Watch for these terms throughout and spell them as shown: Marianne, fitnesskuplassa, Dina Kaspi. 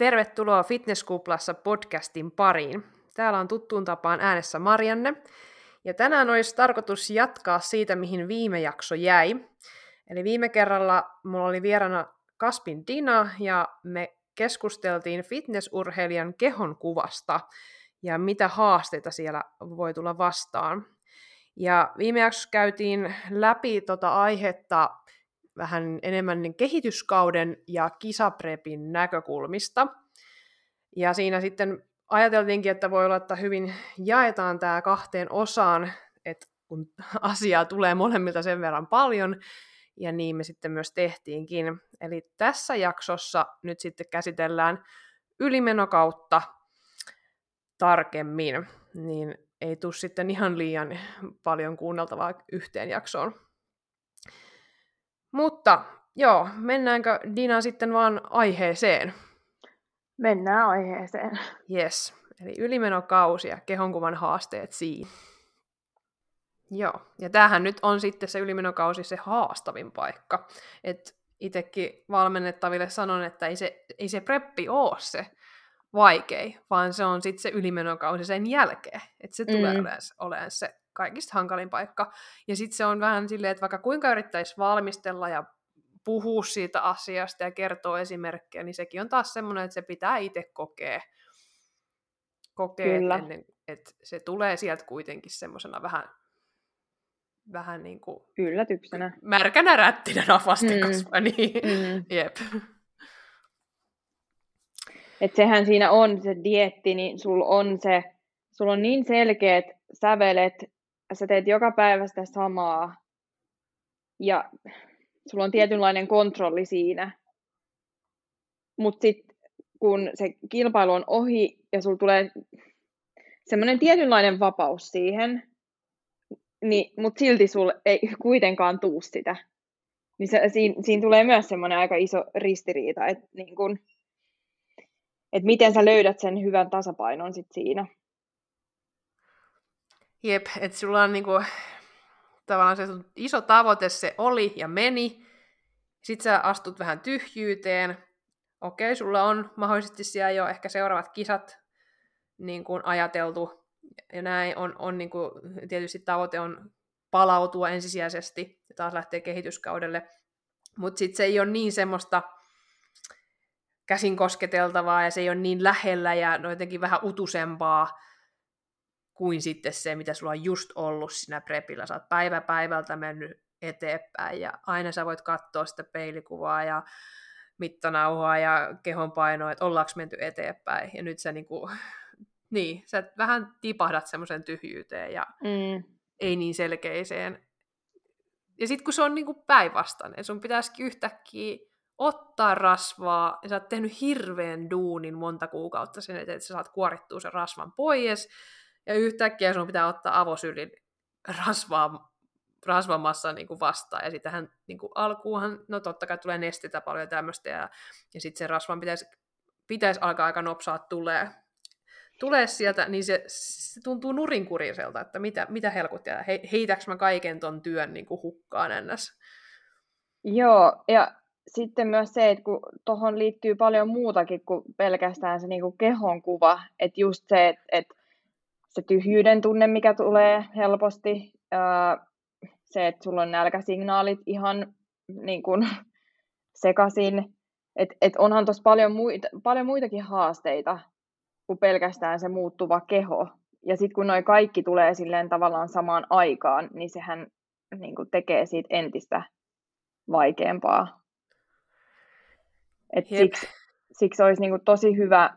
Tervetuloa Fitnesskuplassa podcastin pariin. Täällä on tuttuun tapaan äänessä Marianne. Ja tänään olisi tarkoitus jatkaa siitä, mihin viime jakso jäi. Eli viime kerralla mulla oli vieraana Kaspin Dina ja me keskusteltiin fitnessurheilijan kehonkuvasta ja mitä haasteita siellä voi tulla vastaan. Ja viime jaksossa käytiin läpi aihetta vähän enemmän kehityskauden ja kisaprepin näkökulmista. Ja siinä sitten ajateltiinkin, että voi olla, että hyvin jaetaan tämä kahteen osaan, että kun asiaa tulee molemmilta sen verran paljon, ja niin me sitten myös tehtiinkin. Eli tässä jaksossa nyt sitten käsitellään ylimenokautta tarkemmin, niin ei tule sitten ihan liian paljon kuunneltavaa yhteen jaksoon. Mutta joo, mennäänkö Dina sitten vaan aiheeseen? Mennään aiheeseen. Yes, eli ylimenokausi ja kehonkuvan haasteet siinä. Joo, ja tämähän nyt on sitten se ylimenokausi se haastavin paikka. Et itsekin valmennettaville sanon, että ei se preppi ole se vaikein, vaan se on sitten se ylimenokausi sen jälkeen. Että se tulee olemaan se kaikista hankalin paikka. Ja sitten se on vähän silleen, että vaikka kuinka yrittäisi valmistella ja puhua siitä asiasta ja kertoa esimerkkejä, niin sekin on taas semmoinen, että se pitää itse kokea ennen, että se tulee sieltä kuitenkin semmoisena vähän niin kuin yllätyksenä. Märkänä rättinä nafasti kasvani. Jep. Että sehän siinä on se dieetti, niin sulla on niin selkeät sävelet, sä teet joka päivä sitä samaa ja sulla on tietynlainen kontrolli siinä. Mutta sitten kun se kilpailu on ohi ja sulla tulee semmoinen tietynlainen vapaus siihen, niin, mutta silti sulla ei kuitenkaan tuu sitä. Niin siinä tulee myös semmoinen aika iso ristiriita, että niin kun, miten sä löydät sen hyvän tasapainon sit siinä. Jep, että sulla on niinku tavallaan se iso tavoite, se oli ja meni. Sitten sä astut vähän tyhjyyteen. Okei, sulla on mahdollisesti siellä jo ehkä seuraavat kisat niin kuin ajateltu. Ja näin on niin kuin, tietysti tavoite on palautua ensisijaisesti ja taas lähtee kehityskaudelle. Mutta sitten se ei ole niin semmoista käsin kosketeltavaa ja se ei ole niin lähellä ja jotenkin vähän utusempaa kuin sitten se, mitä sulla on just ollut siinä prepillä. Sä oot päivä päivältä mennyt eteenpäin ja aina sä voit katsoa sitä peilikuvaa ja mittanauhaa ja kehonpainoa, että ollaanko menty eteenpäin. Ja nyt sä sä vähän tipahdat semmoisen tyhjyyteen ja ei niin selkeiseen. Ja sit kun se on niinku päinvastainen, sun pitäisikin yhtäkkiä ottaa rasvaa, ja sä oot tehnyt hirveän duunin monta kuukautta sen eteen, että sä saat kuorittua sen rasvan pois, ja yhtäkkiä sun pitää ottaa avosylin rasvamassa niinku vastaan, ja sitähän niinku alkuunhan, no totta kai tulee nestetä paljon tämmöistä, ja sit sen rasvan pitäisi alkaa aika nopsaa tulee sieltä, niin se tuntuu nurinkuriselta, että mitä helkuttaa, heitäks mä kaiken ton työn niin kuin hukkaan ennäs. Joo, ja sitten myös se, että kun tohon liittyy paljon muutakin kuin pelkästään se niin kuin kehonkuva, että just se, että se tyhjyyden tunne, mikä tulee helposti, se, että sulla on nälkäsignaalit ihan niin kuin sekaisin, että onhan tossa paljon muitakin haasteita, kun pelkästään se muuttuva keho. Ja sitten kun noi kaikki tulee silleen tavallaan samaan aikaan, niin sehän niin kun tekee siitä entistä vaikeampaa. Et siksi olisi niin kun tosi hyvä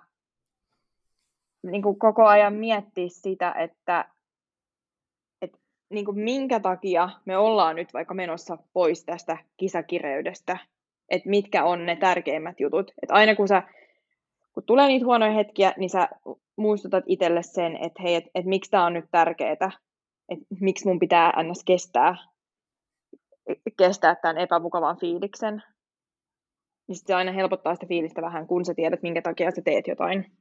niin kun koko ajan miettiä sitä, että niin kun minkä takia me ollaan nyt vaikka menossa pois tästä kisakireydestä. Että mitkä on ne tärkeimmät jutut. Että aina kun tulee niitä huonoja hetkiä, niin sä muistutat itselle sen, että hei, että miksi tää on nyt tärkeetä, että miksi mun pitää ns. kestää tämän epämukavan fiiliksen. Niin sit se aina helpottaa sitä fiilistä vähän, kun sä tiedät, minkä takia sä teet jotain.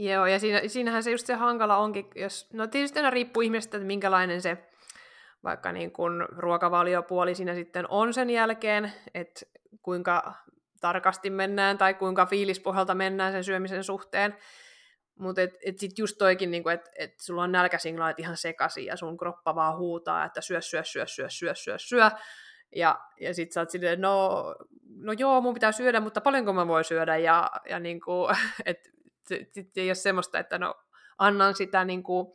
Joo, ja siinähän se just se hankala onkin, no tietysti aina riippuu ihmisestä, että minkälainen se vaikka niin kun ruokavaliopuoli siinä sitten on sen jälkeen, että kuinka tarkasti mennään tai kuinka fiilispohjalta mennään sen syömisen suhteen. Mutta sitten just toikin, niinku, että et sulla on nälkäsignaalit ihan sekaisin ja sun kroppa vaan huutaa, että syö. Ja sitten sä oot silleen, no joo, mun pitää syödä, mutta paljonko mä voin syödä? Ja niinku, että sitten ei ole semmoista, että no annan sitä niinku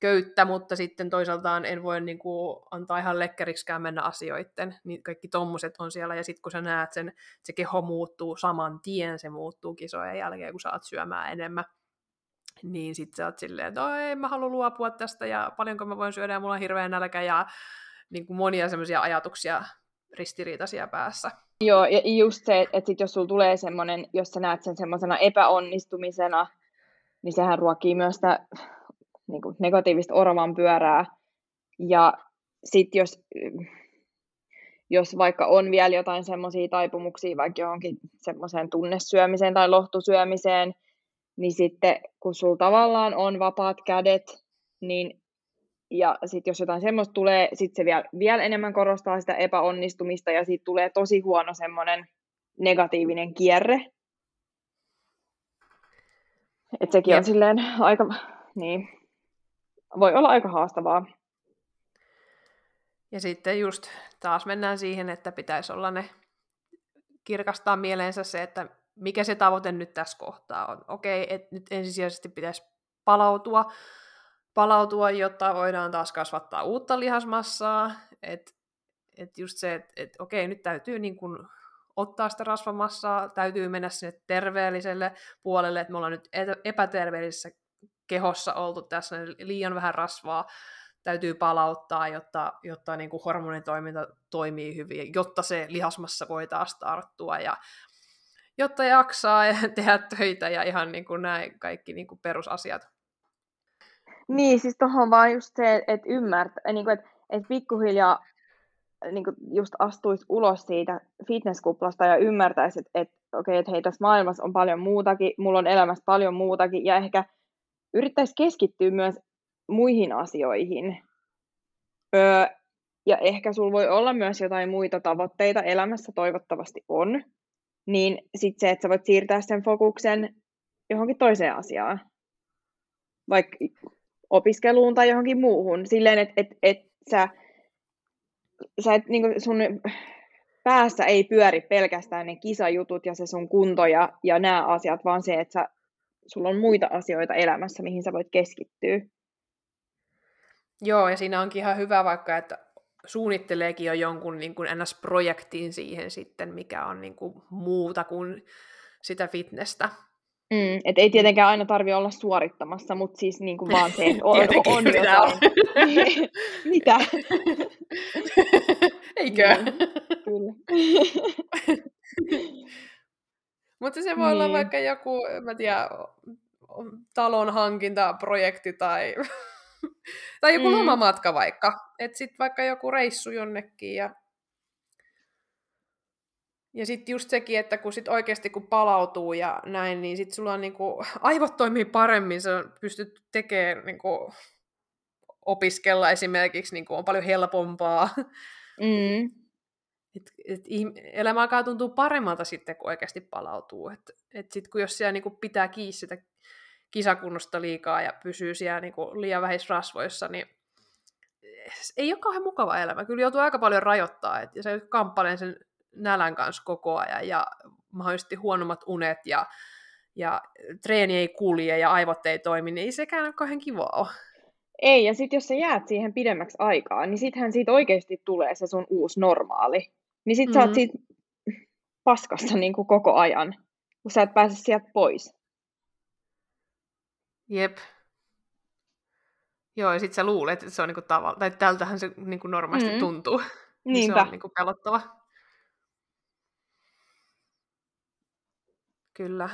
köyttä, mutta sitten toisaaltaan en voi niinku antaa ihan lekkäriksikään mennä asioitten. Niin kaikki tommoset on siellä, ja sitten kun sä näet sen, se keho muuttuu saman tien, se muuttuu kisojen jälkeen, kun sä oot syömään enemmän. Niin sitten sä oot silleen, että ei mä halua luopua tästä, ja paljonko mä voin syödä, ja mulla on hirveä nälkä, ja niin kuin monia semmoisia ajatuksia ristiriitaisia päässä. Joo, ja just se, että sit jos sulla tulee semmoinen, jos sä näet sen semmoisena epäonnistumisena, niin sehän ruokii myös sitä niin kuin negatiivista oravan pyörää. Ja sitten jos vaikka on vielä jotain semmoisia taipumuksia, vaikka johonkin semmoiseen tunnesyömiseen tai lohtusyömiseen, niin sitten kun sulla tavallaan on vapaat kädet, niin ja sitten jos jotain semmoista tulee, sitten se vielä enemmän korostaa sitä epäonnistumista, ja siitä tulee tosi huono semmoinen negatiivinen kierre. Että sekin on silleen aika, niin, voi olla aika haastavaa. Ja sitten just taas mennään siihen, että pitäisi olla kirkastaa mieleensä se, että mikä se tavoite nyt tässä kohtaa on. Okei, että nyt ensisijaisesti pitäisi palautua, jotta voidaan taas kasvattaa uutta lihasmassaa. Et just se, että okei, nyt täytyy niin kun ottaa sitä rasvamassaa, täytyy mennä sinne terveelliselle puolelle, että me ollaan nyt epäterveellisessä kehossa oltu tässä, liian vähän rasvaa täytyy palauttaa, jotta niin kun hormonitoiminta toimii hyvin, jotta se lihasmassa voi taas tarttua, ja jotta jaksaa ja tehdä töitä ja ihan niin kun näin kaikki niin kun perusasiat. Niin, siis tuohon vaan just se, että ymmärtää, niin että pikkuhiljaa niin just astuisi ulos siitä fitnesskuplasta ja ymmärtäisi, että okei, että hei, tässä maailmassa on paljon muutakin, mulla on elämässä paljon muutakin, ja ehkä yrittäisi keskittyä myös muihin asioihin. Ja ehkä sulla voi olla myös jotain muita tavoitteita, elämässä toivottavasti on, niin sitten se, että sä voit siirtää sen fokuksen johonkin toiseen asiaan, vaikka opiskeluun tai johonkin muuhun, silleen, että sä et, niin sun päässä ei pyöri pelkästään ne kisajutut ja se sun kunto ja nämä asiat, vaan se, että sulla on muita asioita elämässä, mihin sä voit keskittyä. Joo, ja siinä onkin ihan hyvä vaikka, että suunnitteleekin jo jonkun niin kuin NS-projektiin siihen sitten, mikä on niin kuin muuta kuin sitä fitnessä. Et ei tietenkään aina tarvitse olla suorittamassa, mutta siis niin kuin vaan se, että on jotain. Mitä? Eikö? Kyllä. Mutta se voi olla vaikka joku, mä tiedän, talon hankintaprojekti tai joku lomamatka vaikka. Että sitten vaikka joku reissu jonnekin ja sitten just sekin, että kun sit oikeasti kun palautuu ja näin, niin sitten sulla on niinku, aivot toimii paremmin, sä pystyt tekemään niinku, opiskella esimerkiksi, niinku, on paljon helpompaa. Elämä alkaa tuntua paremmalta sitten, kun oikeasti palautuu. Et sitten kun jos siellä niinku, pitää kiinni sitä kisakunnosta liikaa ja pysyy siellä niinku, liian vähissä rasvoissa, niin ei ole kauhean mukava elämä. Kyllä joutuu aika paljon rajoittaa, ja sä kamppailen sen nälän kanssa koko ajan ja mahdollisesti huonommat unet ja treeni ei kulje ja aivot ei toimi, niin ei sekään ole kauhean kivaa ole. Ei, ja sitten jos sä jäät siihen pidemmäksi aikaa, niin sittenhän siitä oikeasti tulee se sun uusi normaali. Niin sit sä oot siitä paskassa niin kuin koko ajan, kun sä et pääse sieltä pois. Jep. Joo, ja sit sä luulet, että se on niin kuin tai tältähän se niin kuin normaalisti tuntuu. Niinpä. Se on niin kuin pelottava. Kyllä.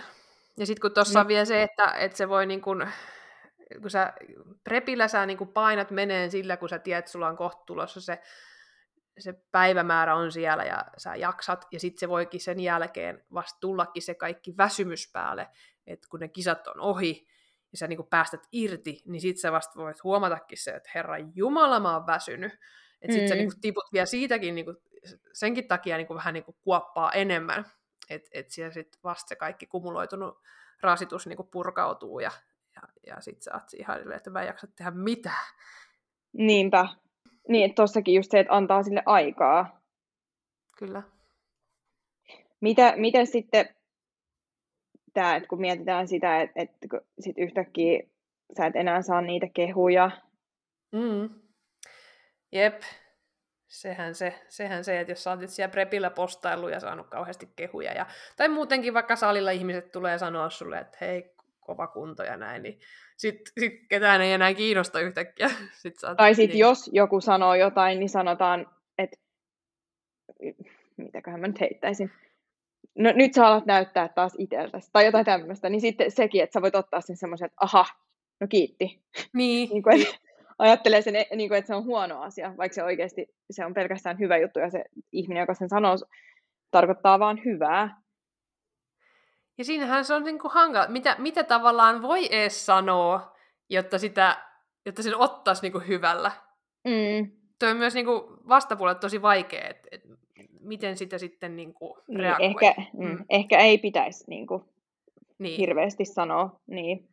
Ja sitten kun tuossa on vielä se, että se voi niin kun sä prepillä sä niin kun painat meneen sillä, kun sä tiedät, että sulla on kohta tulossa se päivämäärä on siellä ja sä jaksat. Ja sitten se voikin sen jälkeen vasta tullakin se kaikki väsymys päälle, että kun ne kisat on ohi ja sä niin kun päästät irti, niin sitten sä vasta voit huomatakin se, että herra jumala, mä oon väsynyt. Että sitten sä niin kun tiput vielä siitäkin niin kun, senkin takia niin kun vähän niin kun kuoppaa enemmän. että siellä sit vasta se kaikki kumuloitunut rasitus niinku purkautuu ja sit sä oot ihan silleen, että mä en jaksa tehdä mitään. Niinpä. Niin, että tossakin just se, että antaa sille aikaa. Kyllä. Miten sitten tää, että kun mietitään sitä, että sit yhtäkkiä sä et enää saa niitä kehuja. Mm. Jep. Sehän se, että jos sä oot siellä prepillä postaillut ja saanut kauheasti kehuja. Tai muutenkin vaikka salilla ihmiset tulee sanoa sulle, että hei, kova kunto ja näin, niin sit ketään ei enää kiinnosta yhtäkkiä. Sit jos joku sanoo jotain, niin sanotaan, että mitäköhän mä nyt heittäisin. No nyt sä alat näyttää taas itseltäsi tai jotain tämmöistä, niin sitten sekin, että sä voit ottaa sen semmoisen, että aha, no kiitti. Niin. Ajattelee sen, että se on huono asia, vaikka se oikeasti se on pelkästään hyvä juttu ja se ihminen, joka sen sanoo, tarkoittaa vaan hyvää. Ja siinähän se on niin kuin hankala. Mitä tavallaan voi edes sanoa, jotta sen ottaisi niin kuin hyvällä? Mm. Tuo on myös niin kuin vastapuolelle tosi vaikea, että miten sitä sitten niin kuin reagoi. Ehkä ei pitäisi niin kuin hirveästi sanoa. Niin.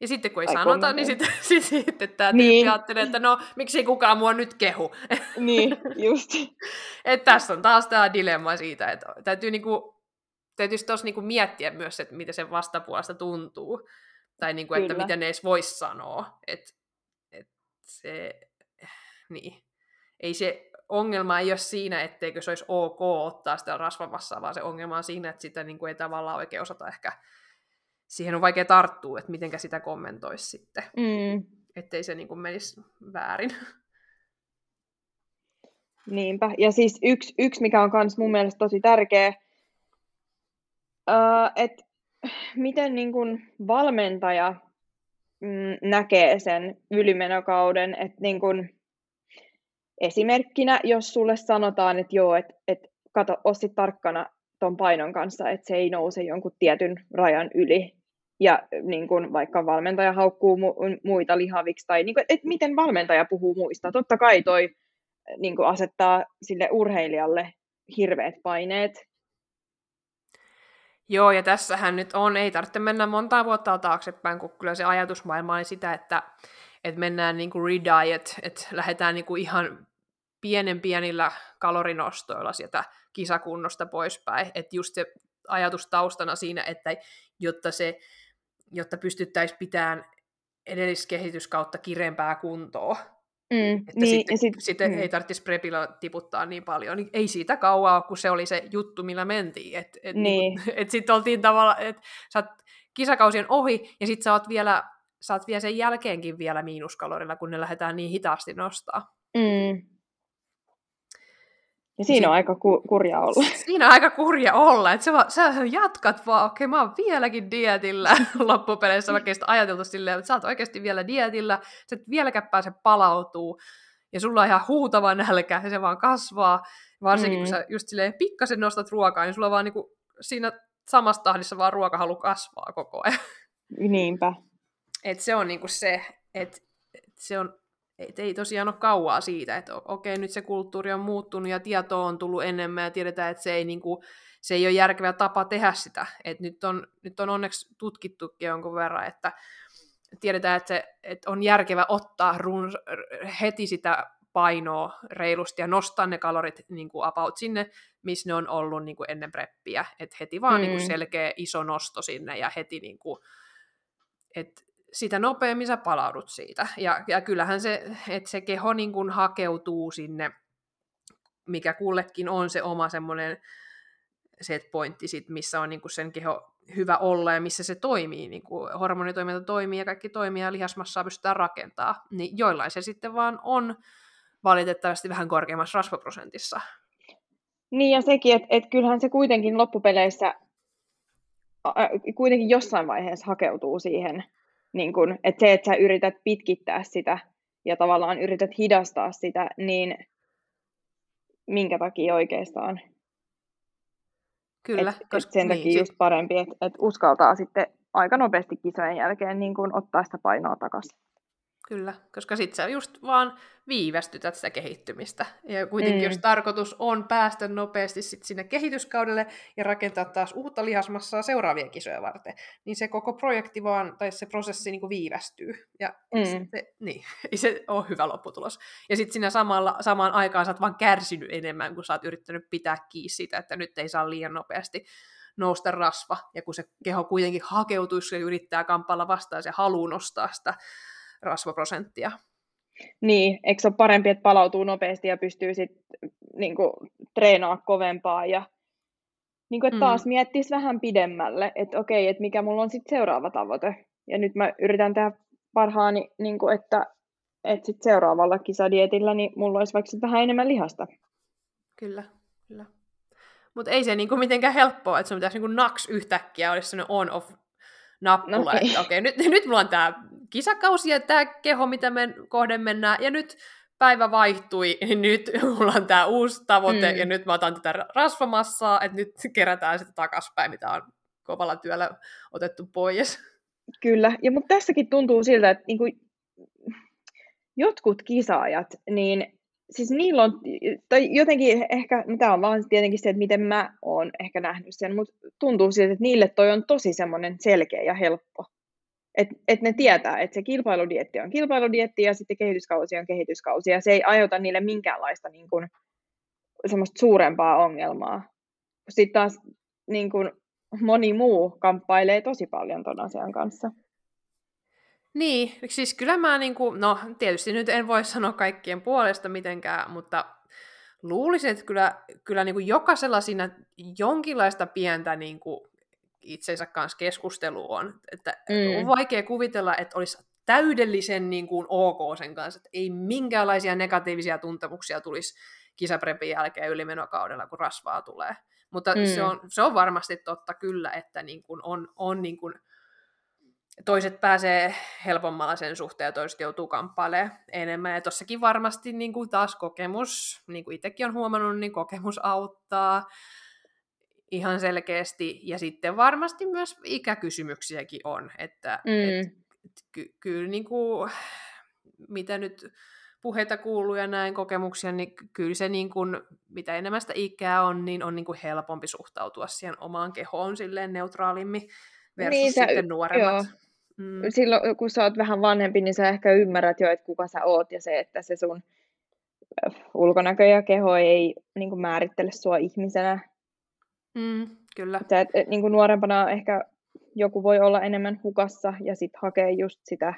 Ja sitten kun ei sanota, niin sitten tämä tyyppi ajattelee, että no, miksi kukaan mua nyt kehu? Niin, just. Että tässä on taas tämä dilemma siitä, että täytyisi tuossa niinku miettiä myös, että mitä sen vastapuolesta tuntuu. Tai niinku, että mitä ne edes voisi sanoa. Niin. Ei se ongelma ei ole siinä, etteikö se olisi ok ottaa sitä rasvamassaa, vaan se ongelma on siinä, että sitä niinku ei tavallaan oikein osata ehkä. Siihen on vaikea tarttua, että mitenkä sitä kommentoisi sitten. Mm. Ettei se niinku menisi väärin. Niinpä. Ja siis yksi mikä on kans mun mielestä tosi tärkeä, että miten niin kun valmentaja näkee sen ylimenokauden, että niin kun esimerkkinä, jos sulle sanotaan, että joo, että kato, oo sit tarkkana ton painon kanssa, että se ei nouse jonkun tietyn rajan yli, ja niin kun vaikka valmentaja haukkuu muita lihaviksi, tai niin kun, että miten valmentaja puhuu muista. Totta kai toi niin kun asettaa sille urheilijalle hirveät paineet. Joo, ja tässähän nyt on, ei tarvitse mennä montaa vuotta taaksepäin, kun kyllä se ajatusmaailma oli sitä, että mennään niin kuin rediet, että lähdetään niin kuin ihan pienillä kalorinostoilla sieltä kisakunnosta poispäin. Että just se ajatus taustana siinä, että jotta pystyttäisiin pitämään edelliskehityskautta kireempää kuntoa. Että niin, sitten ei tarvitsisi prepillä tiputtaa niin paljon. Ei siitä kauaa ole, kun se oli se juttu, millä mentiin. Sitten oltiin tavallaan, että sä oot kisakausien ohi, ja sitten sä oot vielä sen jälkeenkin vielä miinuskalorilla, kun ne lähdetään niin hitaasti nostaa. Mm. Ja siinä on aika kurja olla. Siinä on aika kurja olla, että sä jatkat vaan, okei, mä oon vieläkin dietillä loppupeleissä, vaikka sitä ajateltu silleen, että sä oot oikeasti vielä dietillä, sä et vieläkään pääse palautuu, ja sulla on ihan huutava nälkä, ja se vaan kasvaa, varsinkin kun sä just silleen pikkasen nostat ruokaa, niin sulla vaan niinku siinä samassa tahdissa vaan ruokahalu kasvaa koko ajan. Niinpä. Että se on niinku se, että se on. Ei tosiaan ole kauaa siitä, että okei, nyt se kulttuuri on muuttunut ja tietoa on tullut enemmän ja tiedetään, että se ei ole järkevä tapa tehdä sitä. Et nyt on onneksi tutkittukin jonkun verran, että tiedetään, että on järkevä ottaa heti sitä painoa reilusti ja nostaa ne kalorit niin kuin about sinne, missä ne on ollut niin kuin ennen preppiä. Et heti vaan niin kuin selkeä iso nosto sinne ja heti niin kuin, että sitä nopeammin sä palaudut siitä. Ja kyllähän se, että se keho niin kun hakeutuu sinne, mikä kullekin on se oma semmoinen set pointti, sit, missä on niin kun sen keho hyvä olla ja missä se toimii. Niin kun hormonitoiminta toimii ja kaikki toimii ja lihasmassaa pystytään rakentamaan. Niin joillain se sitten vaan on valitettavasti vähän korkeammassa rasvaprosentissa. Niin ja sekin, että kyllähän se kuitenkin loppupeleissä kuitenkin jossain vaiheessa hakeutuu siihen. Niin kun, että se, että sä yrität pitkittää sitä ja tavallaan yrität hidastaa sitä, niin minkä takia oikeastaan? Kyllä. Et sen takia niin, just parempi, että uskaltaa sitten aika nopeasti kisojen jälkeen niin kun ottaa sitä painoa takaisin. Kyllä, koska sit sä just vaan viivästytät sitä kehittymistä. Ja kuitenkin jos tarkoitus on päästä nopeasti sit sinne kehityskaudelle ja rakentaa taas uutta lihasmassaa seuraavia kisoja varten, niin se koko projekti vaan, tai se prosessi niinku viivästyy. Ja se, niin, ei se ole hyvä lopputulos. Ja sitten siinä samaan aikaan sä oot vaan kärsinyt enemmän, kun sä oot yrittänyt pitää kiinni sitä, että nyt ei saa liian nopeasti nousta rasva. Ja kun se keho kuitenkin hakeutuisi ja yrittää kamppailla vastaan, se haluaa nostaa sitä rasvaprosenttia. Niin, eikö se ole parempi, että palautuu nopeasti ja pystyy sitten niinku treenaa kovempaa ja niinku, että taas miettisi vähän pidemmälle, että okei, että mikä mulla on sitten seuraava tavoite. Ja nyt mä yritän tehdä parhaani, niinku, että sit seuraavalla kisadietillä niin mulla olisi vaikka vähän enemmän lihasta. Kyllä, kyllä. Mutta ei se niinku mitenkään helppoa, että sun pitäisi niinku naks yhtäkkiä olisi sellainen on-off nappula, no, että okei, nyt mulla on tämä kisakausi ja tämä keho, mitä me kohden mennään, ja nyt päivä vaihtui, niin nyt mulla on tämä uusi tavoite, ja nyt mä otan tätä rasvamassaa, että nyt kerätään sitä takaspäin, mitä on kovalla työllä otettu pois. Kyllä, ja mutta tässäkin tuntuu siltä, että niinku jotkut kisaajat, niin siis niillä on, tai jotenkin ehkä, no tämä on vaan tietenkin se, että miten mä oon ehkä nähnyt sen, mutta tuntuu siltä, että niille toi on tosi semmoinen selkeä ja helppo. Että ne tietää, että se kilpailudietti on kilpailudietti ja sitten kehityskausi on kehityskausi ja se ei aiheuta niille minkäänlaista niin kuin, semmoista suurempaa ongelmaa. Sitten taas niin kuin, moni muu kamppailee tosi paljon ton asian kanssa. Niin, siis kyllä mä niinku, no tietysti nyt en voi sanoa kaikkien puolesta mitenkään, mutta luulisin, että kyllä niinku jokaisella siinä jonkinlaista pientä niinku itsensä kanssa keskustelua on. Että on vaikea kuvitella, että olisi täydellisen niinku ok sen kanssa, että ei minkäänlaisia negatiivisia tuntemuksia tulisi kisaprepin jälkeen ylimenokaudella, kun rasvaa tulee. Mutta se on varmasti totta kyllä, että niinku on niinku toiset pääsee helpommalla sen suhteen ja toiset joutuu kamppailemaan enemmän. Ja tossakin varmasti niin kuin taas kokemus, niin kuin itsekin olen huomannut, niin kokemus auttaa ihan selkeästi. Ja sitten varmasti myös ikäkysymyksiäkin on. Että kyllä niin kuin, mitä nyt puheita kuuluu ja näin kokemuksia, niin kyllä se niin kuin, mitä enemmän sitä ikää on niin kuin helpompi suhtautua siihen omaan kehoon silleen neutraalimmin versus niin, sitten nuoremmat. Silloin, kun sä oot vähän vanhempi, niin sä ehkä ymmärrät jo, että kuka sä oot, ja se, että se sun ulkonäkö ja keho ei niin kuin määrittele sua ihmisenä. Kyllä. Sä, niin kuin nuorempana ehkä joku voi olla enemmän hukassa, ja sit hakee just sitä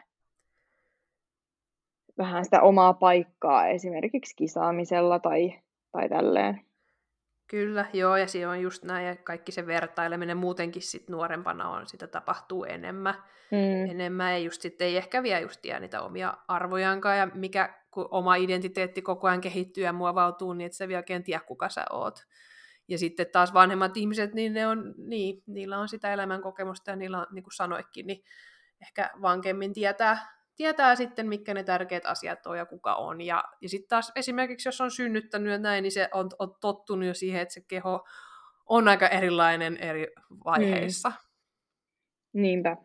vähän sitä omaa paikkaa, esimerkiksi kisaamisella tai tälleen. Kyllä, joo, ja siinä on just näin, ja kaikki se vertaileminen muutenkin sit nuorempana on, sitä tapahtuu enemmän, ja just sitten ei ehkä vielä just tiedä niitä omia arvojaankaan, ja mikä, kun oma identiteetti koko ajan kehittyy ja muovautuu, niin et sä vielä oikein tiedä, kuka sä oot. Ja sitten taas vanhemmat ihmiset, niin ne on, niin, niillä on sitä elämänkokemusta, ja niillä on, niin kuin sanoikin, niin ehkä vankemmin tietää sitten, mitkä ne tärkeät asiat on ja kuka on. Ja sitten taas esimerkiksi, jos on synnyttänyt ja näin, niin se on tottunut jo siihen, että se keho on aika erilainen eri vaiheissa. Niinpä.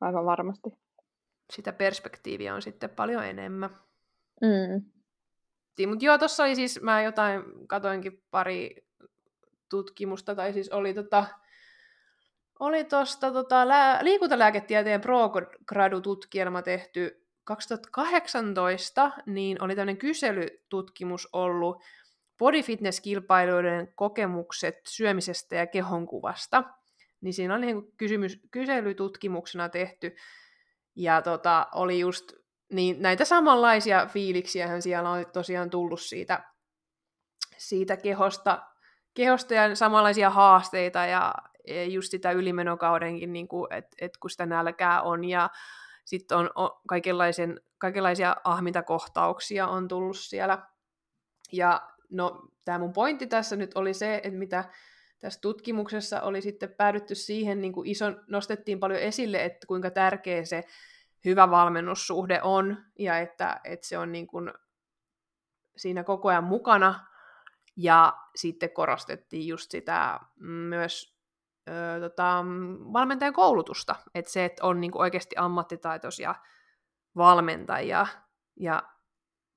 Aivan varmasti. Sitä perspektiiviä on sitten paljon enemmän. Mutta joo, tuossa oli siis, mä jotain katoinkin pari tutkimusta, tai siis oli tuosta liikuntalääketieteen pro-gradu-tutkielma tehty 2018, niin oli tämmöinen kyselytutkimus ollut bodyfitness-kilpailijoiden kokemukset syömisestä ja kehonkuvasta. Niin siinä oli kyselytutkimuksena tehty, ja oli just niin näitä samanlaisia fiiliksiähän siellä on tosiaan tullut siitä kehosta ja samanlaisia haasteita ja just sitä ylimenokaudenkin, niin että et kun sitä nälkää on, ja sitten on kaikenlaisia ahmintakohtauksia on tullut siellä. Ja no, tämä mun pointti tässä nyt oli se, että mitä tässä tutkimuksessa oli sitten päädytty siihen, niin nostettiin paljon esille, että kuinka tärkeä se hyvä valmennussuhde on, ja että se on niin kuin siinä koko ajan mukana, ja sitten korostettiin just sitä myös valmentajan koulutusta, että se, että on niinku oikeasti ammattitaitoisia valmentajia. Ja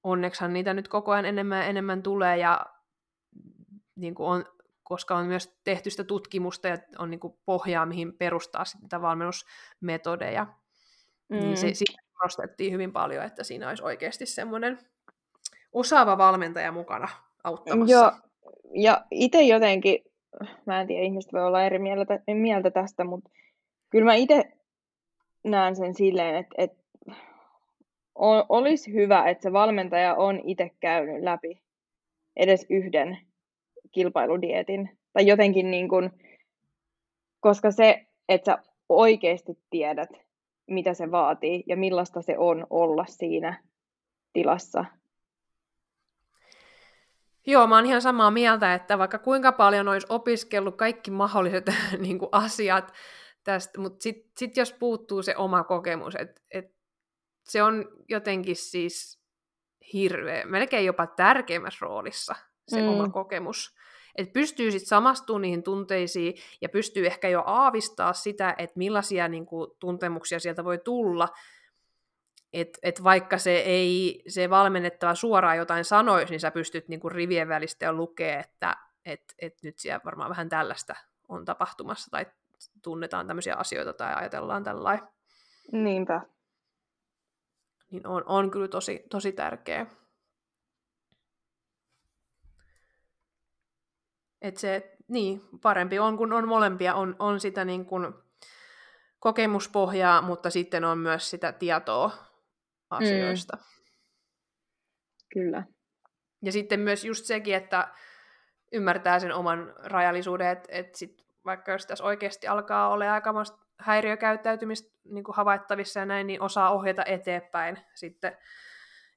onneksihan niitä nyt koko ajan enemmän ja enemmän tulee, ja niin kuin on, koska on myös tehty sitä tutkimusta ja on niin kuin pohjaa, mihin perustaa sitä valmennusmetodeja. Niin siitä korostettiin hyvin paljon, että siinä olisi oikeasti semmoinen osaava valmentaja mukana auttamassa. Joo, ja itse jotenkin, mä en tiedä, ihmiset voi olla eri mieltä tästä, mutta kyllä mä itse näen sen silleen, että olisi hyvä, että se valmentaja on itse käynyt läpi edes yhden kilpailudietin. Tai jotenkin niin kuin, koska se, että sä oikeasti tiedät, mitä se vaatii ja millaista se on olla siinä tilassa. Joo, mä oon ihan samaa mieltä, että vaikka kuinka paljon olisi opiskellut kaikki mahdolliset niin kuin asiat tästä, mutta sit jos puuttuu se oma kokemus, että se on jotenkin siis hirveä, melkein jopa tärkeimmässä roolissa se oma kokemus. Että pystyy sitten samastumaan niihin tunteisiin ja pystyy ehkä jo aavistaa sitä, että millaisia niinku tuntemuksia sieltä voi tulla. Et vaikka se valmennettava suoraan jotain sanoisi, niin sä pystyt niinku rivien välistä jo lukea, että et nyt siellä varmaan vähän tällaista on tapahtumassa tai tunnetaan tämmöisiä asioita tai ajatellaan tällainen. Niinpä. Niin on kyllä tosi, tosi tärkeä. Että se, niin, parempi on, kun on molempia. On sitä niin kuin kokemuspohjaa, mutta sitten on myös sitä tietoa asioista. Kyllä. Ja sitten myös just sekin, että ymmärtää sen oman rajallisuuden, että sit vaikka jos tässä oikeasti alkaa olla aikamoista häiriökäyttäytymistä niin kuin havaittavissa ja näin, niin osaa ohjata eteenpäin sitten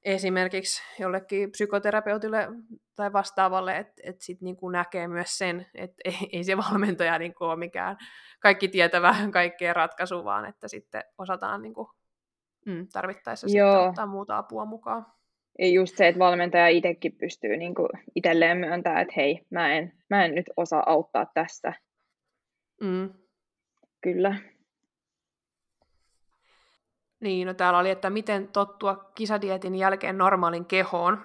esimerkiksi jollekin psykoterapeutille tai vastaavalle, että sitten niinku näkee myös sen, että ei se valmentaja niinku ole mikään kaikki tietävä kaikkea ratkaisu, vaan että sitten osataan niinku, tarvittaessa sitten ottaa muuta apua mukaan. Ja just se, että valmentaja itsekin pystyy niinku itselleen myöntämään, että hei, mä en nyt osaa auttaa tässä. Kyllä. Niin, no täällä oli, että miten tottua kisadietin jälkeen normaalin kehoon.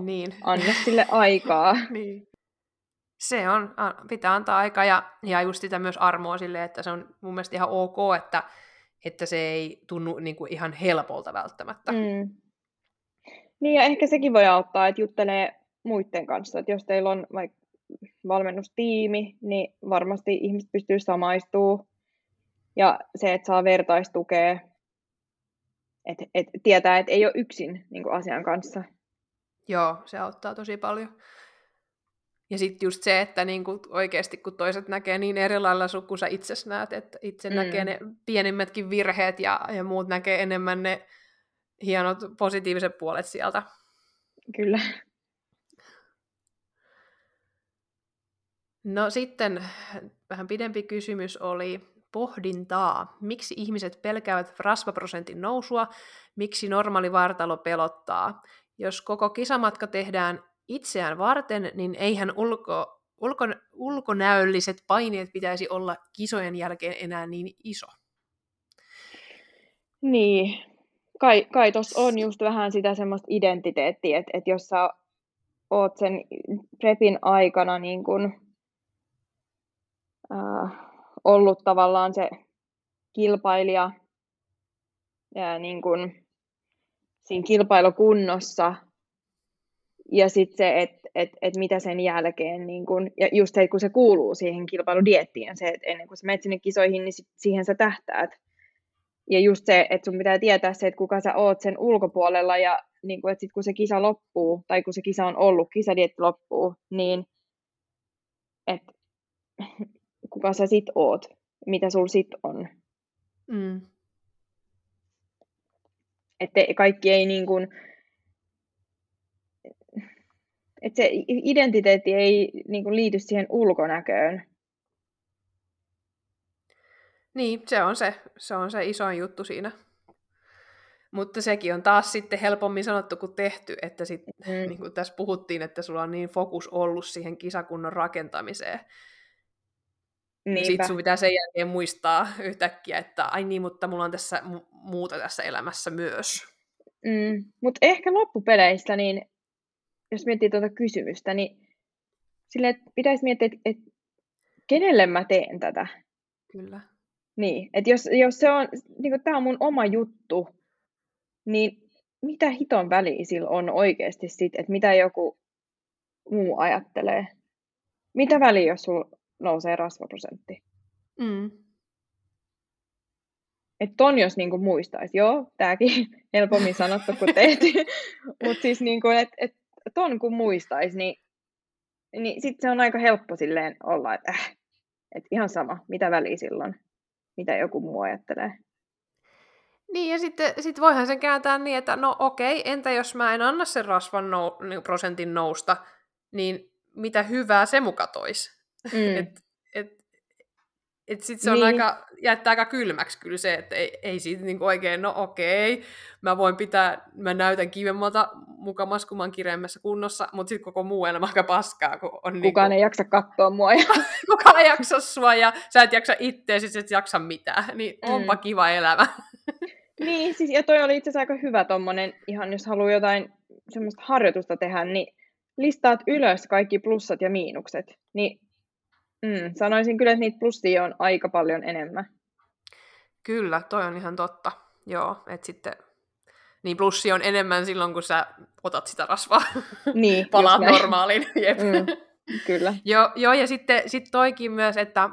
Niin. Anna sille aikaa. Niin. Se on, pitää antaa aikaa ja just sitä myös armoa sille, että se on mun mielestä ihan ok, että se ei tunnu niin kuin ihan helpolta välttämättä. Niin ja ehkä sekin voi auttaa, että juttelee muiden kanssa, että jos teillä on vaikka valmennustiimi, niin varmasti ihmiset pystyy samaistumaan. Ja se, että saa vertaistukea, että tietää, että ei ole yksin niin kuin asian kanssa. Joo, se auttaa tosi paljon. Ja sitten just se, että niin kuin oikeasti kun toiset näkee niin eri lailla sun, kun sä itse näet, että itse näkee ne pienimmätkin virheet ja muut näkee enemmän ne hienot positiiviset puolet sieltä. Kyllä. No sitten vähän pidempi kysymys oli pohdintaa. Miksi ihmiset pelkäävät rasvaprosentin nousua? Miksi normaali vartalo pelottaa? Jos koko kisamatka tehdään itseään varten, niin eihän ulkonäölliset paineet pitäisi olla kisojen jälkeen enää niin iso. Niin. Kai tuossa on just vähän sitä semmoista identiteettiä, että jos sä oot sen prepin aikana niin kun ollut tavallaan se kilpailija ja niin kuin siinä kilpailukunnossa ja sitten se, että mitä sen jälkeen, niin kun, ja just se, kun se kuuluu siihen kilpailudiettiin, se, että ennen kuin sä menet sinne kisoihin, niin siihen sä tähtäät. Ja just se, että sun pitää tietää se, että kuka sä oot sen ulkopuolella ja niin kun, että sit kun se kisa loppuu, tai kun se kisa on ollut, kisadietti loppuu, niin että kuka sä sit oot, mitä sul sit on. Että kaikki ei niin kuin, että se identiteetti ei niin kuin liity siihen ulkonäköön. Niin, se on se isoin juttu siinä. Mutta sekin on taas sitten helpommin sanottu kuin tehty, että sit, niin kuin tässä puhuttiin, että sulla on niin fokus ollut siihen kisakunnon rakentamiseen. Niinpä. Sitten sun pitää sen jälkeen muistaa yhtäkkiä, että ai niin, mutta mulla on tässä muuta tässä elämässä myös. Mutta ehkä loppupeleissä, niin jos miettii tuota kysymystä, niin sille, että pitäisi miettiä, että kenelle mä teen tätä. Kyllä. Niin, että jos se on, niin kuin tämä on mun oma juttu, niin mitä hiton väliä sillä on oikeasti sitten, että mitä joku muu ajattelee? Mitä väliä, jos sulla nousee rasvaprosentti? Että ton jos niinku muistaisi. Joo, tääkin helpommin sanottu kuin tehty. Mutta siis niinku, että ton kun muistaisi, niin sit se on aika helppo silleen olla, että että ihan sama, mitä väliä silloin, mitä joku muu ajattelee. Niin, ja sitten voihan sen kääntää niin, että no okei, entä jos mä en anna sen rasvan prosentin nousta, niin mitä hyvää se muka toisi? Et sitten se on niin. Jättää aika kylmäksi kyllä se, että ei siitä niinku oikein, no okei, mä näytän kivemmalta mukamas, kun mä oon kireemmässä kunnossa, mutta sitten koko muu elämä aika paskaa. Kun on kukaan ei jaksa katsoa mua. Kukaan ei jaksa sua ja sä et jaksa itseä, siis et jaksa mitään. Niin onpa kiva elämä. Niin, siis, ja toi oli itse asiassa aika hyvä tommonen, ihan jos haluaa jotain semmoista harjoitusta tehdä, niin listaat ylös kaikki plussat ja miinukset. Niin sanoisin kyllä, että niitä plussia on aika paljon enemmän. Kyllä, toi on ihan totta. Joo, että sitten niin plussia on enemmän silloin, kun sä otat sitä rasvaa. Niin, palaat normaaliin. Jep. Kyllä. Joo, ja sitten toikin myös, että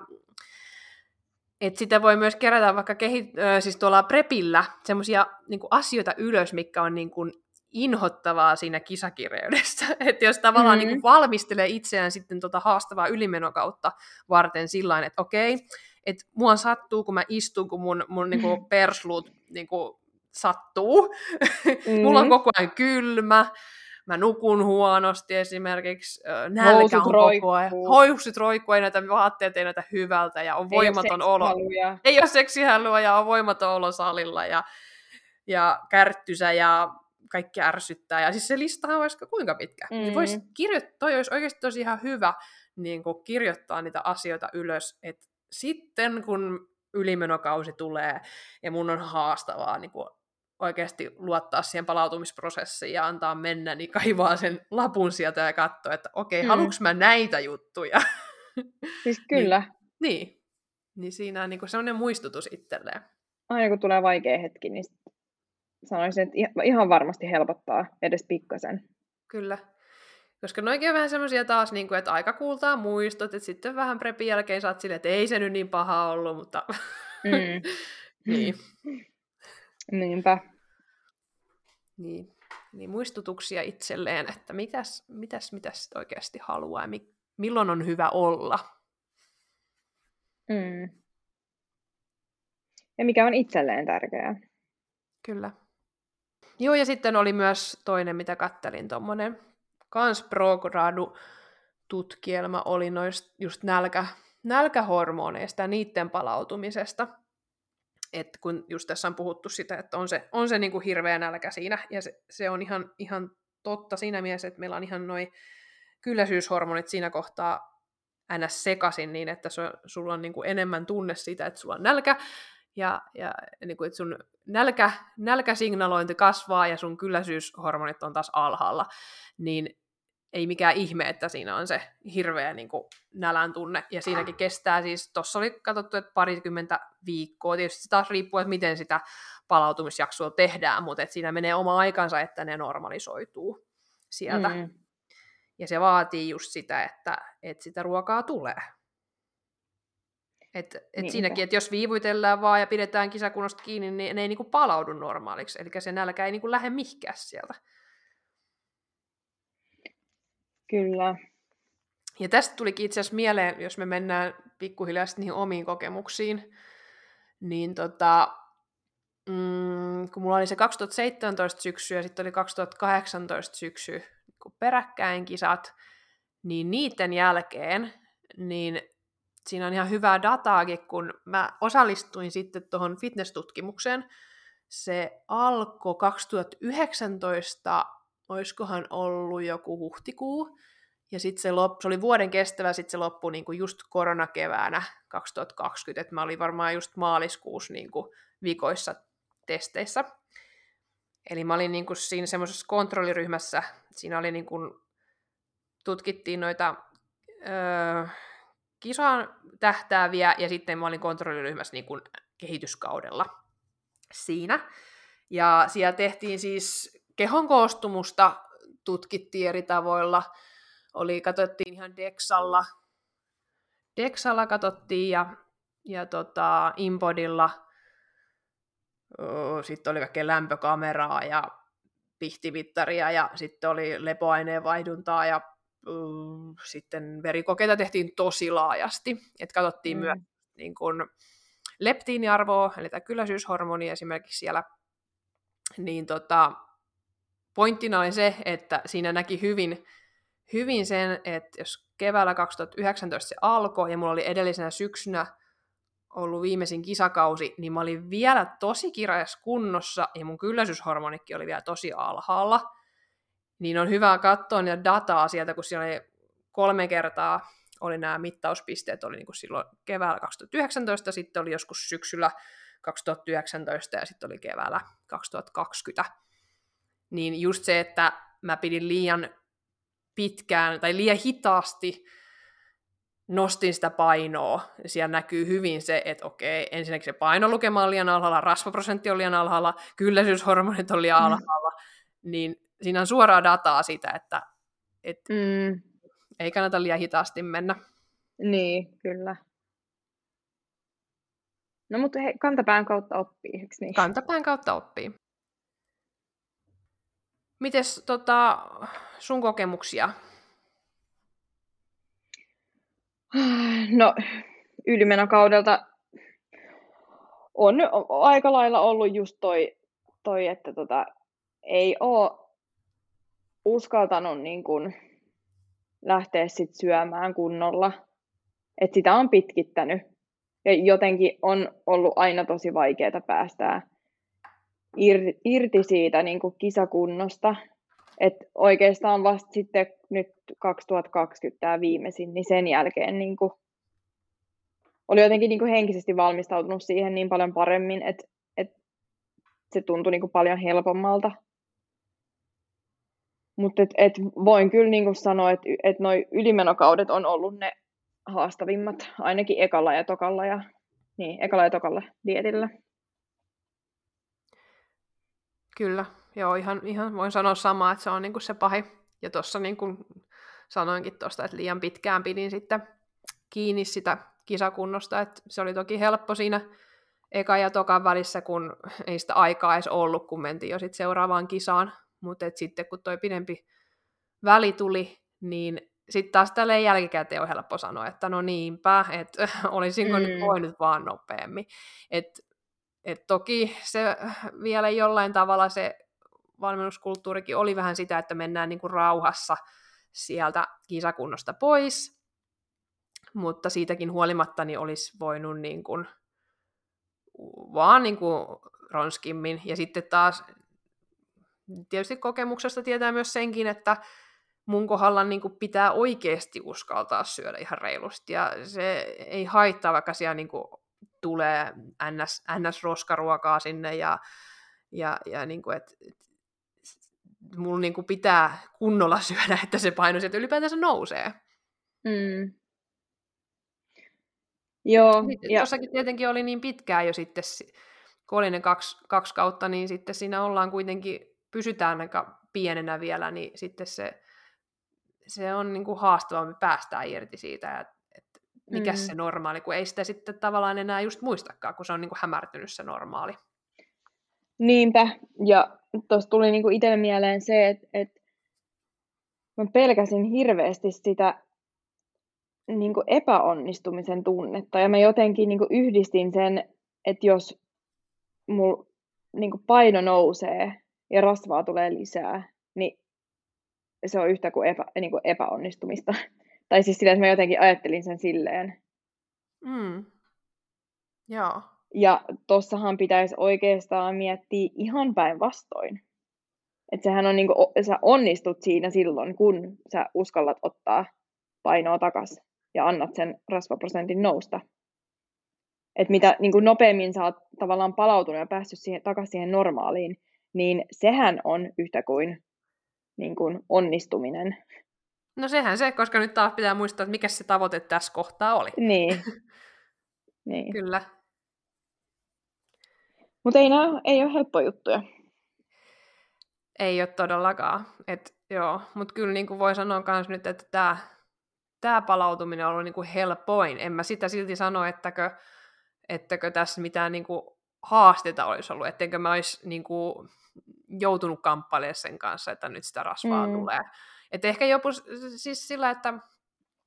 sitä voi myös kerätä vaikka siis tuolla prepillä semmoisia niin kuin asioita ylös, mitkä on niin kuin inhottavaa siinä kisakireydessä. Että jos tavallaan niin kuin valmistelee itseään sitten tuota haastavaa ylimenokautta varten sillain, että okei, että mua sattuu, kun mä istun, kun mun niin kuin persluut niin kuin sattuu. Mulla on koko ajan kylmä. Mä nukun huonosti esimerkiksi, nälkä on koko ajan, housut roikkuu, ei näytä vaatteet, ei näytä hyvältä, ja on voimaton olo. Ei ole seksihälua, ja on voimaton olo salilla, ja kärttysä, ja kaikki ärsyttää. Ja siis se listahan olisi kuinka pitkä. Toi olisi oikeasti tosi ihan hyvä niin kun kirjoittaa niitä asioita ylös, että sitten kun ylimenokausi tulee, ja mun on haastavaa, niin kun oikeasti luottaa siihen palautumisprosessiin ja antaa mennä, niin kaivaa sen lapun sieltä ja katsoa, että okei, haluanko mä näitä juttuja? Siis kyllä. Niin siinä on niin sellainen muistutus itselleen. Aina kun tulee vaikea hetki, niin sanoisin, että ihan varmasti helpottaa edes pikkasen. Kyllä. Koska noikin on vähän semmoisia taas, niin kuin, että aika kuultaa muistot, että sitten vähän prepin jälkeen saat silleen, että ei se nyt niin paha ollut, mutta niin. Niinpä. Niin muistutuksia itselleen, että mitäs oikeasti haluaa ja milloin on hyvä olla. Ja mikä on itselleen tärkeää. Kyllä. Joo, ja sitten oli myös toinen, mitä kattelin, tommonen kans progradu-tutkielma oli noista just nälkähormoneista ja niiden palautumisesta. Että kun just tässä on puhuttu sitä, että on se niin kuin hirveä nälkä siinä, ja se on ihan totta siinä mielessä, että meillä on ihan noi kylläisyyshormonit siinä kohtaa ns. Sekaisin niin, että sulla on niin kuin enemmän tunne siitä, että sulla on nälkä, ja niin kuin, että sun nälkäsignalointi kasvaa, ja sun kylläisyyshormonit on taas alhaalla, niin ei mikään ihme, että siinä on se hirveä niin kuin nälän tunne, ja siinäkin kestää siis, tuossa oli katsottu, että parikymmentä viikkoa, tietysti taas riippuu, että miten sitä palautumisjaksoa tehdään, mutta että siinä menee oma aikansa, että ne normalisoituu sieltä. Ja se vaatii just sitä, että sitä ruokaa tulee. Et siinäkin, että jos viivytellään vaan ja pidetään kisakunnosta kiinni, niin ne ei niin kuin palaudu normaaliksi, eli se nälkä ei niin kuin lähde mihinkään sieltä. Kyllä. Ja tästä tulikin itse asiassa mieleen, jos me mennään pikkuhiljaa niihin omiin kokemuksiin, niin kun mulla oli se 2017 syksy ja sitten oli 2018 syksy kun peräkkäin kisat, niin niiden jälkeen, niin siinä on ihan hyvää dataakin, kun mä osallistuin sitten tuohon fitness-tutkimukseen. Se alkoi 2019, oiskohan ollut joku huhtikuu, Ja sitten se oli vuoden kestävä, sitten se loppui niinku just koronakeväänä 2020, että mä olin varmaan just maaliskuussa niinku vikoissa testeissä. Eli mä olin niinku siinä semmoisessa kontrolliryhmässä, siinä oli niinku, tutkittiin noita kisaan tähtääviä, ja sitten mä olin kontrolliryhmässä niinku kehityskaudella siinä. Ja siellä tehtiin siis kehon koostumusta, tutkittiin eri tavoilla, katsottiin ihan Dexalla katsottiin ja Inbodilla, sitten oli kaikkea lämpökameraa ja pihtimittaria ja sitten oli lepoaineen vaihduntaa ja sitten verikokeita tehtiin tosi laajasti. Et katsottiin myös niin kun leptiiniarvoa, eli tämä kyläisyyshormoni esimerkiksi siellä, niin pointtina oli se, että siinä näki hyvin sen, että jos keväällä 2019 se alkoi ja mulla oli edellisenä syksynä ollut viimeisin kisakausi, niin mä olin vielä tosi kireässä kunnossa ja mun kylläisyyshormonikin oli vielä tosi alhaalla. Niin on hyvä katsoa niitä dataa sieltä, kun siellä oli 3 kertaa, oli nämä mittauspisteet, oli niin kuin silloin keväällä 2019, sitten oli joskus syksyllä 2019 ja sitten oli keväällä 2020. Niin just se, että mä pidin liian pitkään tai liian hitaasti nostin sitä painoa. Siellä näkyy hyvin se, että okei, ensinnäkin se painolukema on liian alhaalla, rasvaprosentti on liian alhaalla, kylläisyyshormonit on liian alhaalla. Niin siinä on suoraa dataa siitä, että ei kannata liian hitaasti mennä. Niin, kyllä. No mutta kantapään kautta oppii, eikö niin? Kantapään kautta oppii. Mites sun kokemuksia? No, ylimenokaudelta on aika lailla ollut just toi että ei ole uskaltanut niin kun lähteä sit syömään kunnolla. Et sitä on pitkittänyt. Ja jotenkin on ollut aina tosi vaikeaa päästää irti siitä niin kuin kisakunnosta, että oikeastaan vasta sitten nyt 2020 tämä viimeisin, niin sen jälkeen niin kuin oli jotenkin niin kuin henkisesti valmistautunut siihen niin paljon paremmin, että se tuntui niin kuin paljon helpommalta. Mutta voin kyllä niin kuin sanoa, että noi ylimenokaudet on ollut ne haastavimmat, ainakin ekalla ja tokalla dietillä. Kyllä, joo, ihan voin sanoa samaa, että se on niinku se pahin. Ja tuossa niinku sanoinkin tuosta, että liian pitkään pidin sitten kiinni sitä kisakunnosta. Et se oli toki helppo siinä eka ja tokan välissä, kun ei sitä aikaa edes ollut, kun mentiin jo sit seuraavaan kisaan. Mutta sitten kun toi pidempi väli tuli, niin sitten taas tälleen jälkikäteen on helppo sanoa, että no niinpä, että olisinko nyt voinut vaan nopeammin. Et toki se vielä jollain tavalla se valmennuskulttuurikin oli vähän sitä, että mennään niinku rauhassa sieltä kisakunnosta pois, mutta siitäkin huolimatta niin olisi voinut niinku vaan niinku ronskimmin. Ja sitten taas tietysti kokemuksesta tietää myös senkin, että mun kohdalla niinku pitää oikeasti uskaltaa syödä ihan reilusti ja se ei haittaa, vaikka siellä niinku tulee NS-roskaruokaa sinne ja niin kuin, et mulla niin kuin pitää kunnolla syödä, että se paino sieltä ylipäätänsä nousee. Joo. Jossakin tietenkin oli niin pitkään jo sitten, kun oli ne 2 kautta, niin sitten siinä ollaan kuitenkin, pysytään aika pienenä vielä, niin sitten se on niin kuin haastavaa, me päästään irti siitä, että mikäs se normaali, kun ei sitä sitten tavallaan enää just muistakaan, kun se on niin kuin hämärtynyt se normaali. Niinpä, ja tuossa tuli niin kuin itselle mieleen se, että mä pelkäsin hirveästi sitä niin kuin epäonnistumisen tunnetta, ja mä jotenkin niin kuin yhdistin sen, että jos mulla niin kuin paino nousee ja rasvaa tulee lisää, niin se on yhtä kuin, niin kuin epäonnistumista. Tai siis sillä, että mä jotenkin ajattelin sen silleen. Joo. Ja tossahan pitäisi oikeastaan miettiä ihan päinvastoin. Että sehän on niinku, sä onnistut siinä silloin, kun sä uskallat ottaa painoa takas ja annat sen rasvaprosentin nousta. Että mitä niinku nopeammin sä oot tavallaan palautunut ja päässyt takaisin siihen normaaliin, niin sehän on yhtä kuin niinku onnistuminen. No sehän se, koska nyt taas pitää muistaa, että mikä se tavoite tässä kohtaa oli. Niin. Kyllä. Mutta ei ole helppo juttuja. Ei ole todellakaan. Mutta kyllä niin kuin voi sanoa myös nyt, että tämä palautuminen on ollut niin kuin helpoin. En mä sitä silti sano, ettäkö tässä mitään niin kuin haasteita olisi ollut. Ettenkö mä olisi niin kuin joutunut kamppailemaan sen kanssa, että nyt sitä rasvaa tulee. Et ehkä joku siis sillä, että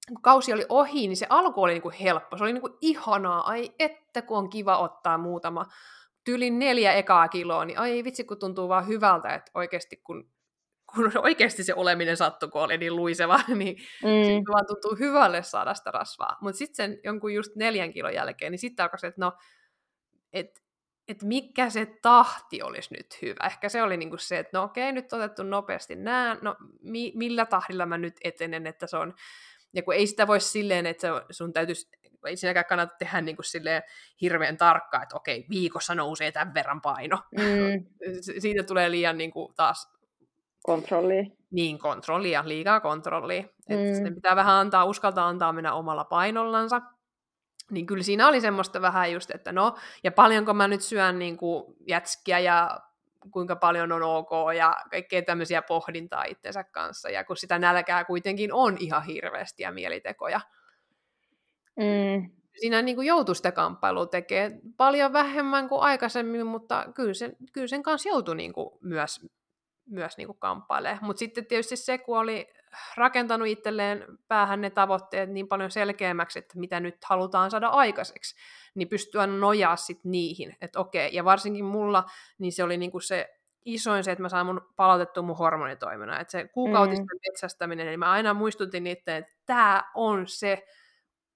kun kausi oli ohi, niin se alku oli niin kuin helppo. Se oli niin kuin ihanaa. Ai että kun on kiva ottaa muutama tyylin 4 ekaa kiloa, niin ai vitsi, kun tuntuu vaan hyvältä, että oikeasti kun oikeasti se oleminen sattui, kun oli niin luiseva, niin sitten vaan tuntuu hyvälle saada sitä rasvaa. Mutta sitten sen jonkun just 4 kilon jälkeen, niin sitten alkoi se, että mikä se tahti olisi nyt hyvä. Ehkä se oli niinku se, että nyt otettu nopeasti nää, millä tahdilla mä nyt etenen, että se on. Ja kun ei sitä voi silleen, että sun täytyisi, ei sinäkään kannata tehdä niin kuin silleen hirveän tarkkaa, että okei, viikossa nousee tämän verran paino. Siitä tulee liian niin kuin taas kontrollia. Niin, kontrollia, liikaa kontrollia. Että sitten pitää vähän uskaltaa antaa mennä omalla painollansa. Niin kyllä siinä oli semmoista vähän just, että ja paljonko mä nyt syön niin kuin jätskiä ja kuinka paljon on ok ja kaikkea tämmöisiä pohdintaa itsensä kanssa. Ja kun sitä nälkää kuitenkin on ihan hirveästi ja mielitekoja. Siinä niin kuin joutui sitä kamppailua tekemään paljon vähemmän kuin aikaisemmin, mutta kyllä sen kanssa joutui niin kuin myös niin kuin kamppailemaan. Mutta sitten tietysti se, kun oli rakentanut itselleen päähän ne tavoitteet niin paljon selkeämmäksi, että mitä nyt halutaan saada aikaiseksi, niin pystyy nojaa sitten niihin, että okei. Ja varsinkin mulla, niin se oli niin kuin se isoin se, että mä saan mun palautettua mun hormonitoiminnan. Että se kuukautisten metsästäminen, niin mä aina muistutin niitä, että tää on se,